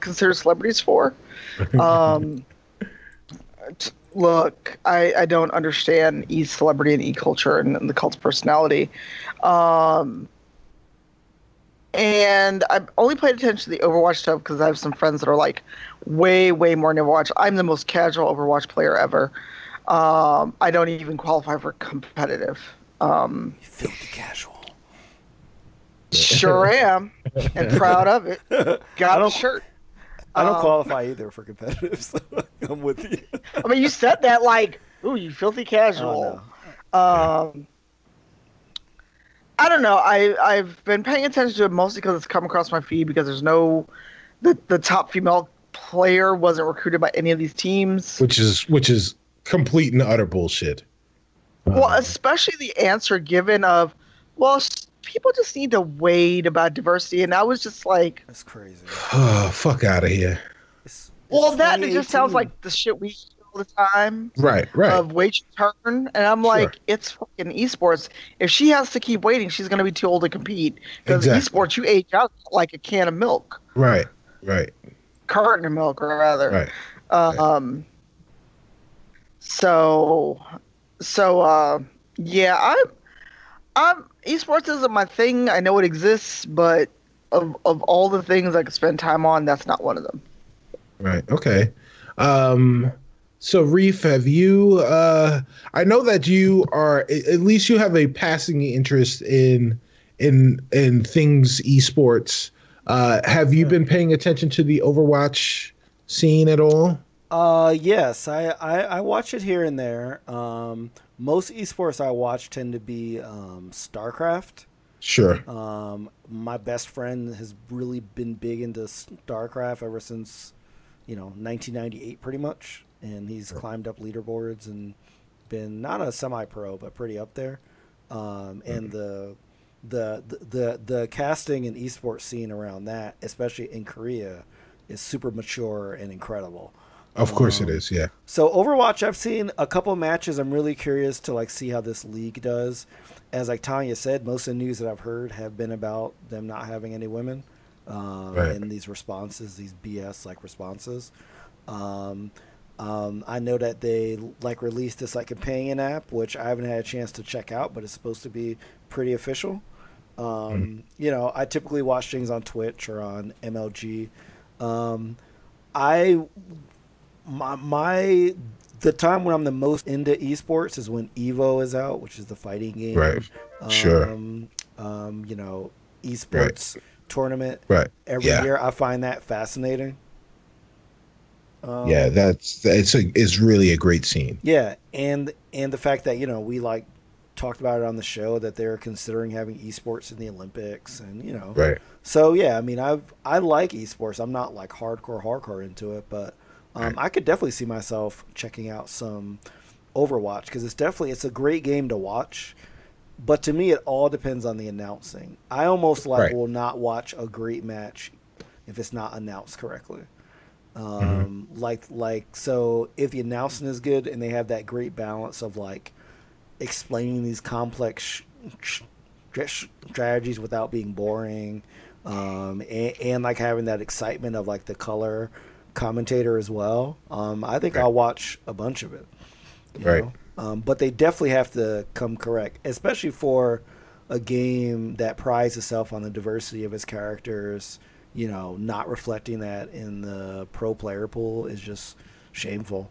considered celebrities for. Look, I don't understand e-celebrity and e-culture and the cult of personality. And I've only paid attention to the Overwatch stuff because I have some friends that are like way more into Overwatch. I'm the most casual Overwatch player ever. I don't even qualify for competitive. You filthy casual. Sure am, and proud of it. Got a shirt. I don't qualify either for competitive, so I'm with you. I mean, you said that like, ooh, you filthy casual. Oh, no. I don't know. I've been paying attention to it mostly because it's come across my feed because there's no the top female player wasn't recruited by any of these teams, which is complete and utter bullshit. Well, especially the answer given of, well, people just need to wait about diversity, and I was just like, that's crazy. Oh, fuck out of here. Well, that just sounds like the shit we hear all the time. Right. Of wait your turn, and I'm like, it's fucking esports. If she has to keep waiting, she's gonna be too old to compete. Because esports, you age out like a can of milk. Right. Carton of milk, or rather. Right. So, I'm esports isn't my thing. I know it exists, but of all the things I could spend time on, that's not one of them. Right. Okay. So, Reef, have you? I know that you are at least you have a passing interest in things esports. Have you been paying attention to the Overwatch scene at all? Yes, I watch it here and there. Most esports I watch tend to be StarCraft. Sure. My best friend has really been big into StarCraft ever since, 1998 pretty much. And he's climbed up leaderboards and been not a semi-pro, but pretty up there. And the casting and esports scene around that, especially in Korea, is super mature and incredible. Of course it is, yeah. So Overwatch, I've seen a couple matches. I'm really curious to see how this league does. As Tanya said, most of the news that I've heard have been about them not having any women and these responses, these BS responses. I know that they released this companion app, which I haven't had a chance to check out, but it's supposed to be pretty official. I typically watch things on Twitch or on MLG. The time when I'm the most into esports is when Evo is out, which is the fighting game. Right. Sure. Esports tournament. Right. Every year, I find that fascinating. It's really a great scene. Yeah, and the fact that we talked about it on the show that they're considering having esports in the Olympics, and right. So yeah, I mean, I like esports. I'm not hardcore into it, but. I could definitely see myself checking out some Overwatch because it's a great game to watch. But to me, it all depends on the announcing. I almost will not watch a great match if it's not announced correctly. So if the announcing is good and they have that great balance of explaining these complex strategies without being boring, and having that excitement of the color. Commentator as well. I think I'll watch a bunch of it. You know? But they definitely have to come correct, especially for a game that prides itself on the diversity of its characters. Not reflecting that in the pro player pool is just shameful.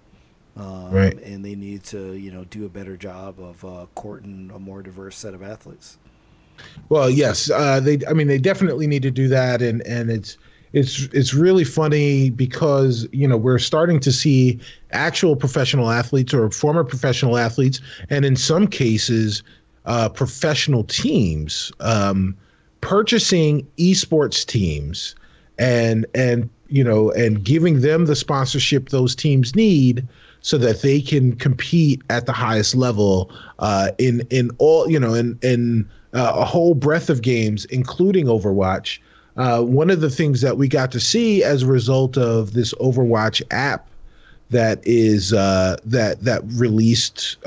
And they need to, do a better job of courting a more diverse set of athletes. Well, yes, they definitely need to do that, and It's really funny because, we're starting to see actual professional athletes or former professional athletes, and in some cases, professional teams purchasing esports teams and giving them the sponsorship those teams need so that they can compete at the highest level in a whole breadth of games, including Overwatch. One of the things that we got to see as a result of this Overwatch app that is that released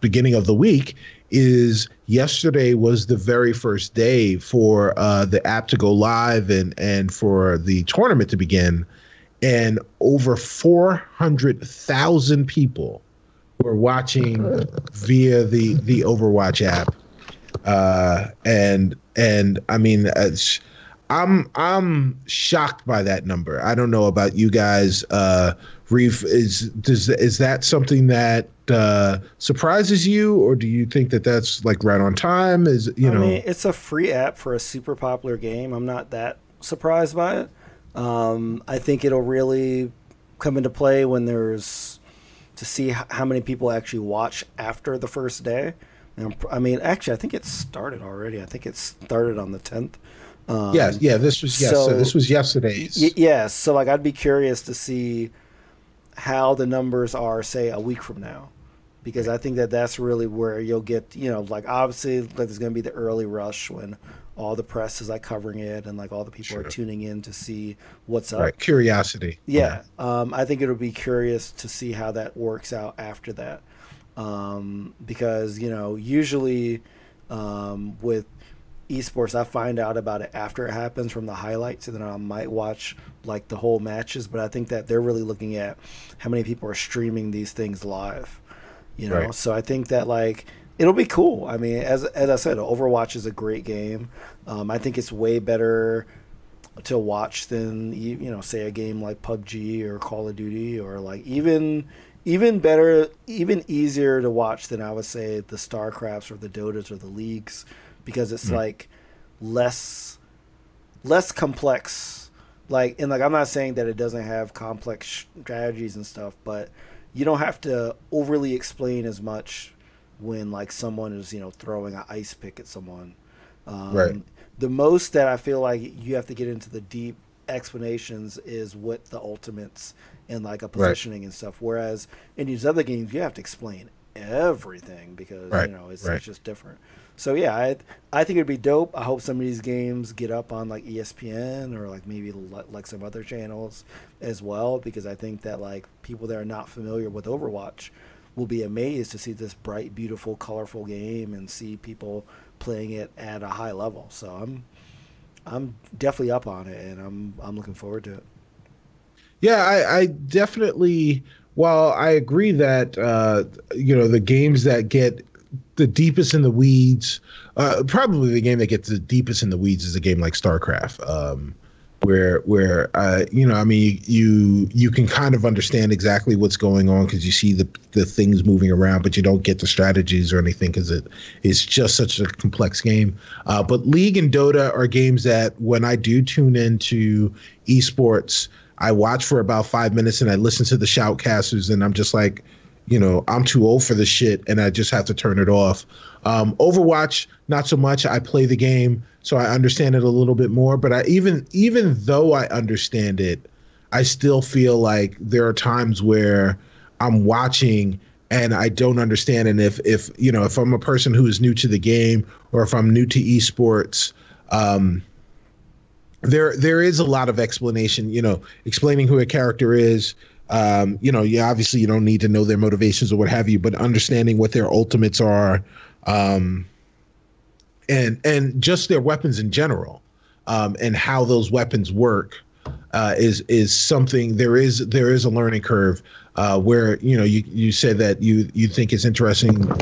beginning of the week is yesterday was the very first day for the app to go live and for the tournament to begin. And over 400,000 people were watching via the Overwatch app. And I mean, I'm shocked by that number. I don't know about you guys. Reef, is that something that surprises you, or do you think that that's like right on time? I mean, it's a free app for a super popular game. I'm not that surprised by it. I think it'll really come into play when there's to see how many people actually watch after the first day. And I mean, actually, I think it started already. I think it started on the 10th. This was yesterday's. So like, I'd be curious to see how the numbers are, say, a week from now, because I think that that's really where you'll get, like, obviously, like, there's going to be the early rush when all the press is like covering it and like all the people are tuning in to see what's up. Curiosity. Yeah. I think it'll be curious to see how that works out after that. Because, usually with esports, I find out about it after it happens from the highlights, and then I might watch like the whole matches. But I think that they're really looking at how many people are streaming these things live, Right. So I think that like it'll be cool. I mean, as I said, Overwatch is a great game. I think it's way better to watch than say a game like PUBG or Call of Duty, or like even better, even easier to watch than I would say the StarCrafts or the Dotas or the Leagues. Because it's like less complex, I'm not saying that it doesn't have complex strategies and stuff, but you don't have to overly explain as much when like someone is throwing an ice pick at someone. Right. The most that I feel like you have to get into the deep explanations is with the ultimates and like a positioning and stuff. Whereas in these other games, you have to explain everything because it's just different. So yeah, I think it'd be dope. I hope some of these games get up on like ESPN or like maybe like some other channels as well, because I think that like people that are not familiar with Overwatch will be amazed to see this bright, beautiful, colorful game and see people playing it at a high level. So I'm definitely up on it, and I'm looking forward to it. Yeah, I definitely. Well, I agree that the games that get the deepest in the weeds, probably the game that gets the deepest in the weeds is a game like StarCraft, you can kind of understand exactly what's going on because you see the things moving around, but you don't get the strategies or anything because it's just such a complex game. But League and Dota are games that when I do tune into esports, I watch for about 5 minutes and I listen to the shoutcasters and I'm just like, I'm too old for this shit, and I just have to turn it off. Overwatch, not so much. I play the game, so I understand it a little bit more. But I even though I understand it, I still feel like there are times where I'm watching and I don't understand. And if I'm a person who is new to the game, or if I'm new to esports, there is a lot of explanation. Explaining who a character is. Obviously you don't need to know their motivations or what have you, but understanding what their ultimates are, and just their weapons in general, and how those weapons work, is something. There is a learning curve, where you said that you think it's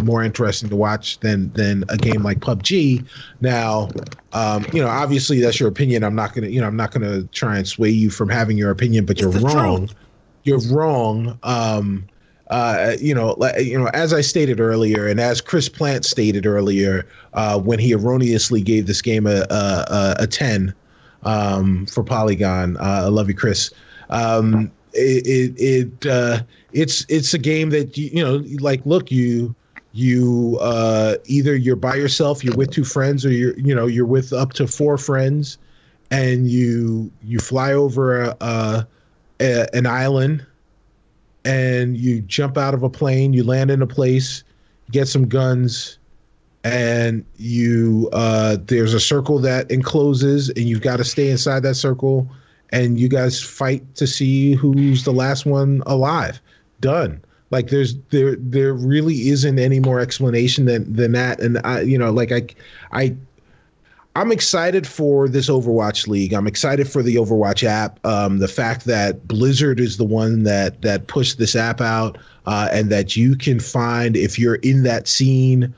more interesting to watch than a game like PUBG. Now, obviously that's your opinion. I'm not gonna try and sway you from having your opinion, but you're wrong. You're wrong. As I stated earlier, and as Chris Plant stated earlier, when he erroneously gave this game a 10 for Polygon. I love you, Chris. It's a game that either you're by yourself, you're with two friends, or you're with up to four friends, and you fly over an island, and you jump out of a plane, you land in a place, get some guns, and there's a circle that encloses, and you've got to stay inside that circle, and you guys fight to see who's the last one alive. Done. Like there really isn't any more explanation than that. And I'm excited for this Overwatch League. I'm excited for the Overwatch app. The fact that Blizzard is the one that pushed this app out, and that you can find, if you're in that scene,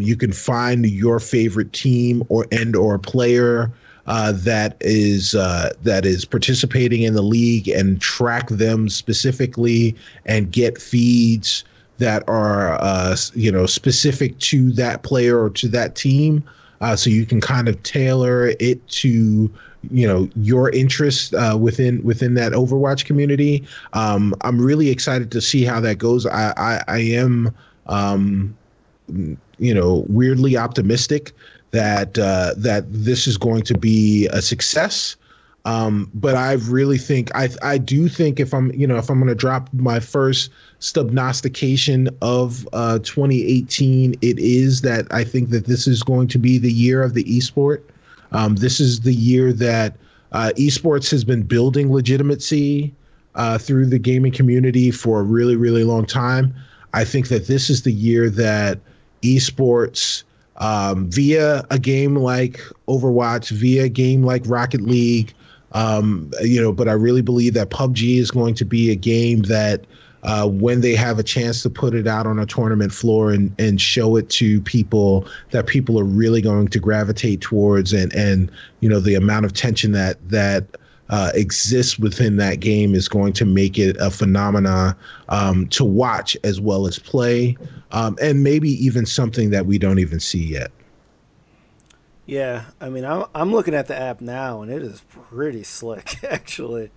you can find your favorite team or player that is participating in the league, and track them specifically and get feeds that are specific to that player or to that team. So you can kind of tailor it to, your interests within that Overwatch community. I'm really excited to see how that goes. I am, weirdly optimistic that this is going to be a success. But I really think, I do think, if I'm going to drop my first stubnostication of 2018, it is that I think that this is going to be the year of the esport. This is the year that esports has been building legitimacy through the gaming community for a really, really long time. I think that this is the year that esports, via a game like Overwatch, via a game like Rocket League, but I really believe that PUBG is going to be a game that when they have a chance to put it out on a tournament floor and show it to people, that people are really going to gravitate towards, and the amount of tension that exists within that game is going to make it a phenomena to watch as well as play, and maybe even something that we don't even see yet. Yeah, I mean, I'm looking at the app now, and it is pretty slick, actually.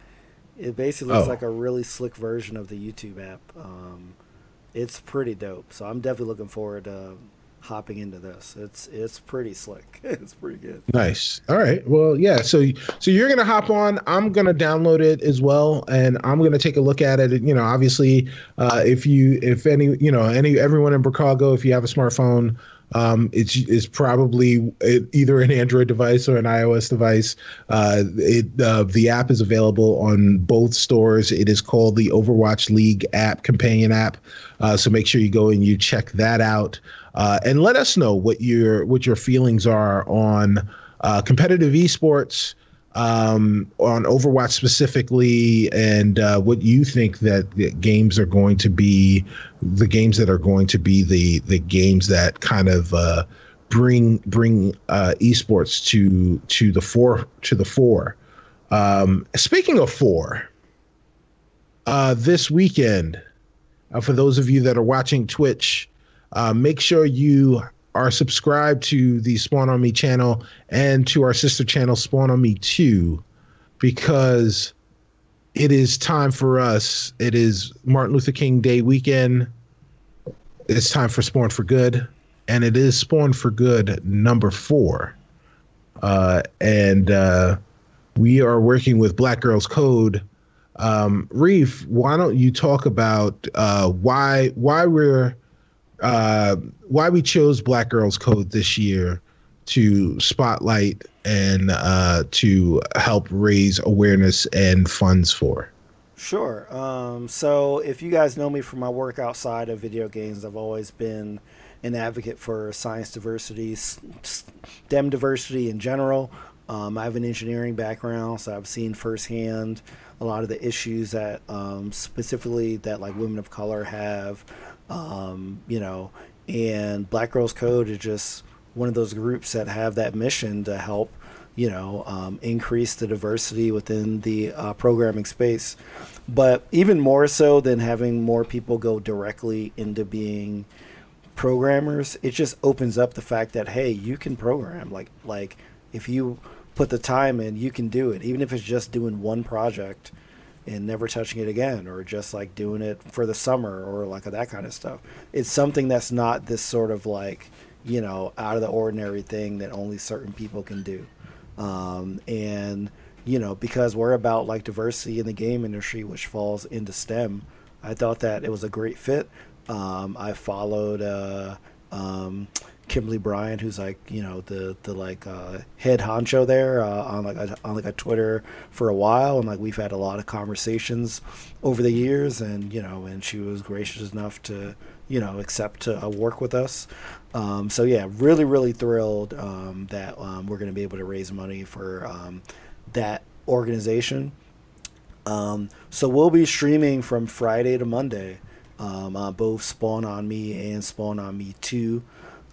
It basically looks like a really slick version of the YouTube app. It's pretty dope, so I'm definitely looking forward to hopping into this. It's pretty slick. It's pretty good. Nice. All right. Well, yeah, so you're going to hop on. I'm going to download it as well, and I'm going to take a look at it. Obviously, if everyone in Chicago, if you have a smartphone, it's probably either an Android device or an iOS device. The app is available on both stores. It is called the Overwatch League app, companion app. So make sure you go and you check that out. And let us know what your feelings are on competitive esports, on Overwatch specifically, and what you think that games are going to be, the games that are going to be the games that kind of bring esports to the fore. Speaking of fore, this weekend, for those of you that are watching Twitch, make sure you are subscribed to the Spawn on Me channel and to our sister channel, Spawn on Me 2, because it is time for us. It is Martin Luther King Day weekend. It's time for Spawn for Good, and it is Spawn for Good number 4. And we are working with Black Girls Code. Reef, why don't you talk about why we chose Black Girls Code this year to spotlight and to help raise awareness and funds for? Sure. So if you guys know me from my work outside of video games, I've always been an advocate for science diversity, STEM diversity in general. I have an engineering background, so I've seen firsthand a lot of the issues that specifically that like women of color have. And Black Girls Code is just one of those groups that have that mission to help, increase the diversity within the programming space. But even more so than having more people go directly into being programmers, it just opens up the fact that, hey, you can program. Like if you put the time in, you can do it, even if it's just doing one project and never touching it again, or just like doing it for the summer or like that kind of stuff. It's something that's not this sort of like, out of the ordinary thing that only certain people can do. Because we're about like diversity in the game industry, which falls into STEM, I thought that it was a great fit. I followed Kimberly Bryan, who's like, you know, the head honcho there on a Twitter for a while, and like we've had a lot of conversations over the years, and you know, and she was gracious enough to, you know, accept to work with us. So yeah, really, really thrilled that we're going to be able to raise money for that organization. So we'll be streaming from Friday to Monday, both Spawn on Me and Spawn on Me 2.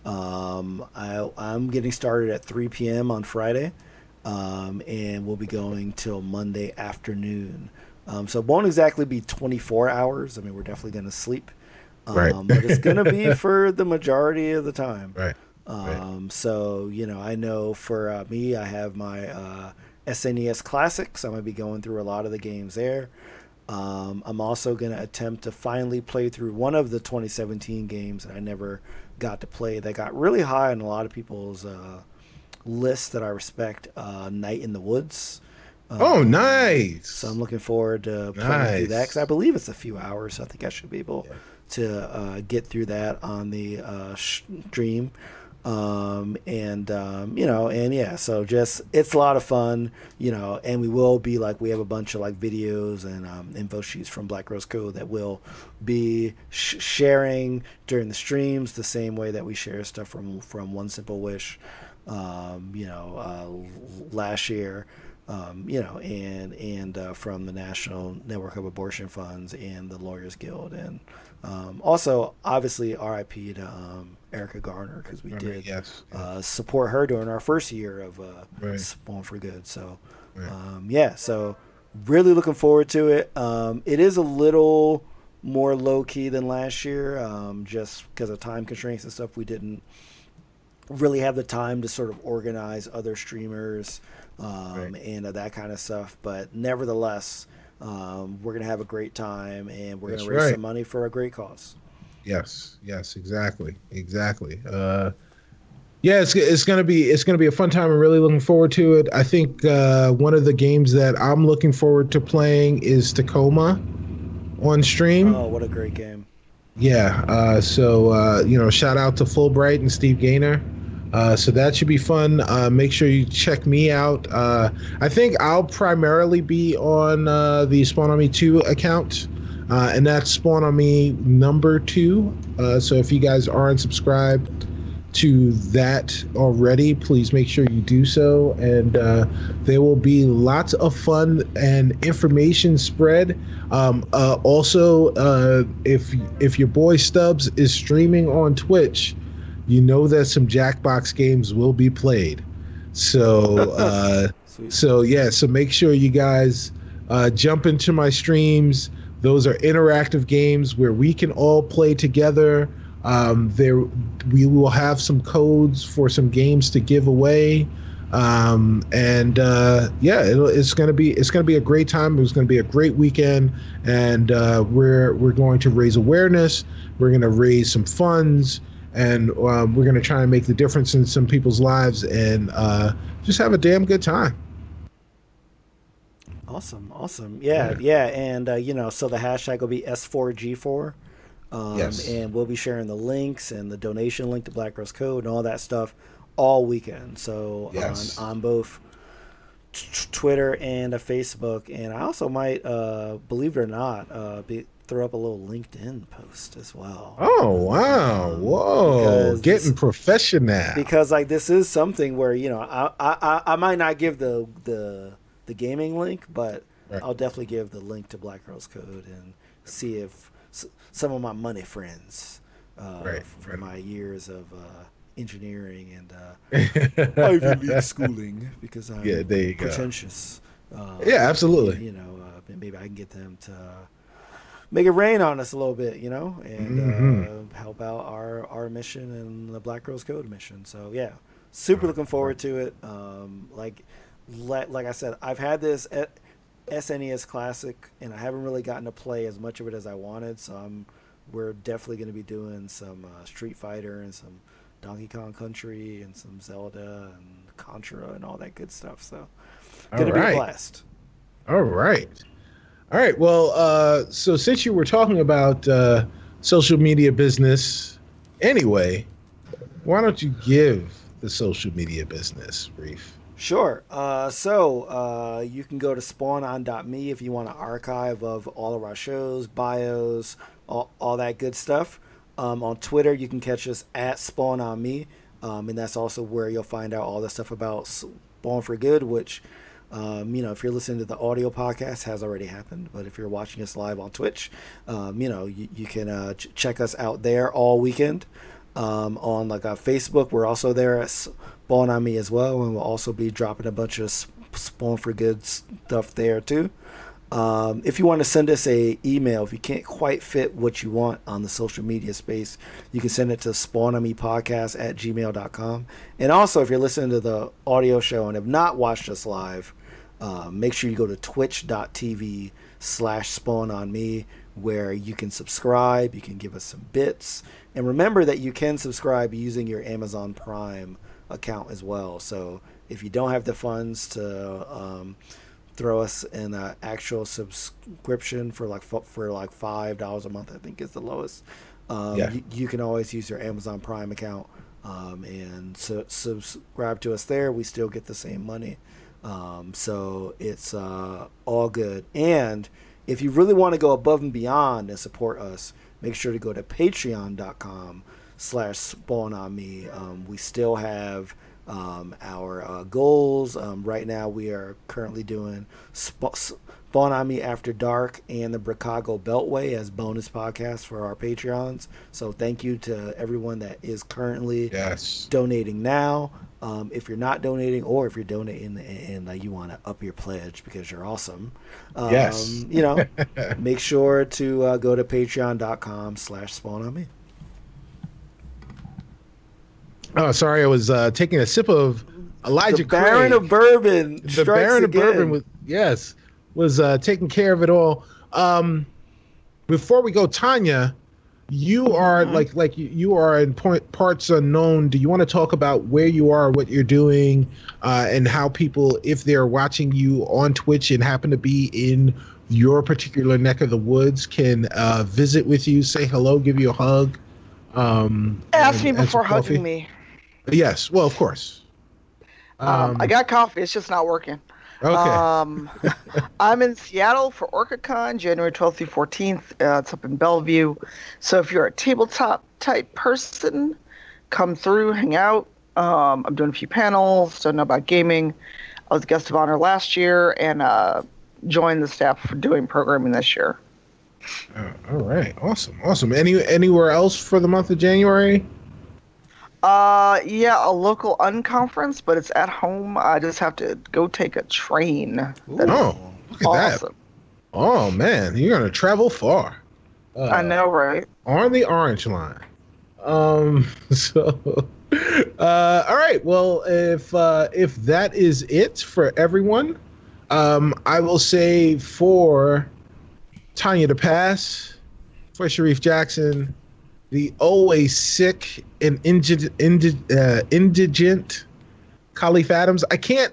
I'm getting started at 3 p.m. on Friday, and we'll be going till Monday afternoon. So it won't exactly be 24 hours. I mean, we're definitely going to sleep, right. But it's going to be for the majority of the time. Right. Right. So, you know, I know for me, I have my SNES Classic, so I'm going to be going through a lot of the games there. I'm also going to attempt to finally play through one of the 2017 games that I never got to play that got really high on a lot of people's lists that I respect, Night in the Woods. Oh, nice. So I'm looking forward to playing through that, because I believe it's a few hours, so I think I should be able to get through that on the stream. You know, and yeah, so just, it's a lot of fun, you know, and we will be like, we have a bunch of like videos and info sheets from Black Girls Code that will be sharing during the streams the same way that we share stuff from One Simple Wish, you know, last year, you know, and from the National Network of Abortion Funds and the Lawyers Guild, and also obviously RIP to Erica Garner, because we support her during our first year of Spawn for Good. So so really looking forward to it. It is a little more low key than last year, just because of time constraints and stuff. We didn't really have the time to sort of organize other streamers and that kind of stuff, but nevertheless, we're gonna have a great time, and we're gonna raise some money for a great cause. Yes, exactly. It's gonna be a fun time. I'm really looking forward to it. I think one of the games that I'm looking forward to playing is Tacoma on stream. Oh, what a great game! Yeah. You know, shout out to Fulbright and Steve Gaynor. So that should be fun. Make sure you check me out. I think I'll primarily be on the Spawn on Me 2 account. And that's Spawn on Me number 2. So if you guys aren't subscribed to that already, please make sure you do so. And there will be lots of fun and information spread. If your boy Stubbs is streaming on Twitch, you know that some Jackbox games will be played. So, so make sure you guys jump into my streams. Those are interactive games where we can all play together. We will have some codes for some games to give away, it's gonna be a great time. It's gonna be a great weekend, and we're going to raise awareness. We're gonna raise some funds, and we're gonna try and make the difference in some people's lives, and just have a damn good time. Awesome. Yeah. And, you know, so the hashtag will be S4G4. And we'll be sharing the links and the donation link to Black Girls Code and all that stuff all weekend. So on both Twitter and Facebook. And I also might, believe it or not, throw up a little LinkedIn post as well. Oh, wow. Whoa. Getting professional. Because, like, this is something where, you know, I might not give the gaming link, but I'll definitely give the link to Black Girls Code and see if some of my money friends from my years of engineering and Ivy League schooling, because I'm pretentious. Absolutely. You know, maybe I can get them to make it rain on us a little bit, you know, and help out our mission and the Black Girls Code mission. So yeah, super looking forward to it. Like I said, I've had this SNES Classic, and I haven't really gotten to play as much of it as I wanted. So we're definitely going to be doing some Street Fighter and some Donkey Kong Country and some Zelda and Contra and all that good stuff. So going to be blessed. All right. Well, so since you were talking about social media business anyway, why don't you give the social media business, Reef? Sure. So you can go to spawnon.me if you want an archive of all of our shows, bios, all that good stuff. On Twitter, you can catch us at SpawnOnMe, and that's also where you'll find out all the stuff about Spawn for Good, which, if you're listening to the audio podcast, has already happened. But if you're watching us live on Twitch, you can check us out there all weekend. On like our Facebook, we're also there at Spawn on Me as well, and we'll also be dropping a bunch of Spawn for Good stuff there too. If you want to send us an email, if you can't quite fit what you want on the social media space, you can send it to spawnonmepodcast@gmail.com. And also, if you're listening to the audio show and have not watched us live, make sure you go to twitch.tv/spawnonme, where you can subscribe, you can give us some bits. And remember that you can subscribe using your Amazon Prime account as well. So if you don't have the funds to throw us an actual subscription for like $5 a month, I think is the lowest. You can always use your Amazon Prime account and subscribe to us there. We still get the same money. So it's all good. And if you really want to go above and beyond and support us, make sure to go to patreon.com/spawnonme. We still have our goals. Right now, we are currently doing Spawn on Me After Dark and the Bricago Beltway as bonus podcasts for our Patreons. So thank you to everyone that is currently donating now. If you're not donating, or if you're donating and you want to up your pledge because you're awesome, make sure to go to patreon.com/spawnonme. Oh, sorry, I was taking a sip of Elijah Craig. The Baron of Bourbon was taking care of it all. Before we go, Tanya, you are you are in parts unknown. Do you want to talk about where you are, what you're doing, and how people, if they're watching you on Twitch and happen to be in your particular neck of the woods, can visit with you, say hello, give you a hug? Ask me before hugging me. Yes, well, of course. I got coffee. It's just not working. Okay. I'm in Seattle for OrcaCon, January 12th through 14th. It's up in Bellevue. So if you're a tabletop type person, come through, hang out. I'm doing a few panels. Don't know about gaming. I was guest of honor last year and joined the staff for doing programming this year. All right. Awesome. Anywhere else for the month of January? A local unconference, but it's at home. I just have to go take a train. Look at awesome. That. Oh, man, you're going to travel far. I know, right? On the Orange Line. All right. Well, if that is it for everyone, I will say for Tanya DePass, for Shreve Jackson, the always sick and indigent Khalif Adams. I can't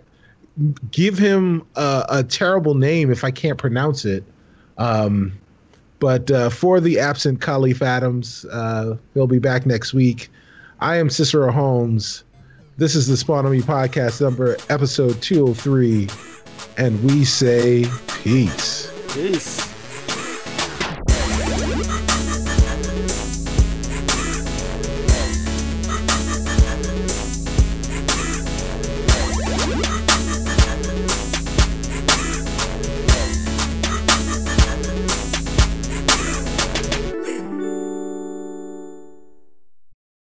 give him a terrible name if I can't pronounce it. But for the absent Khalif Adams, he'll be back next week. I am Cicero Holmes. This is the Spawn on Me podcast episode 203, and we say peace. Peace.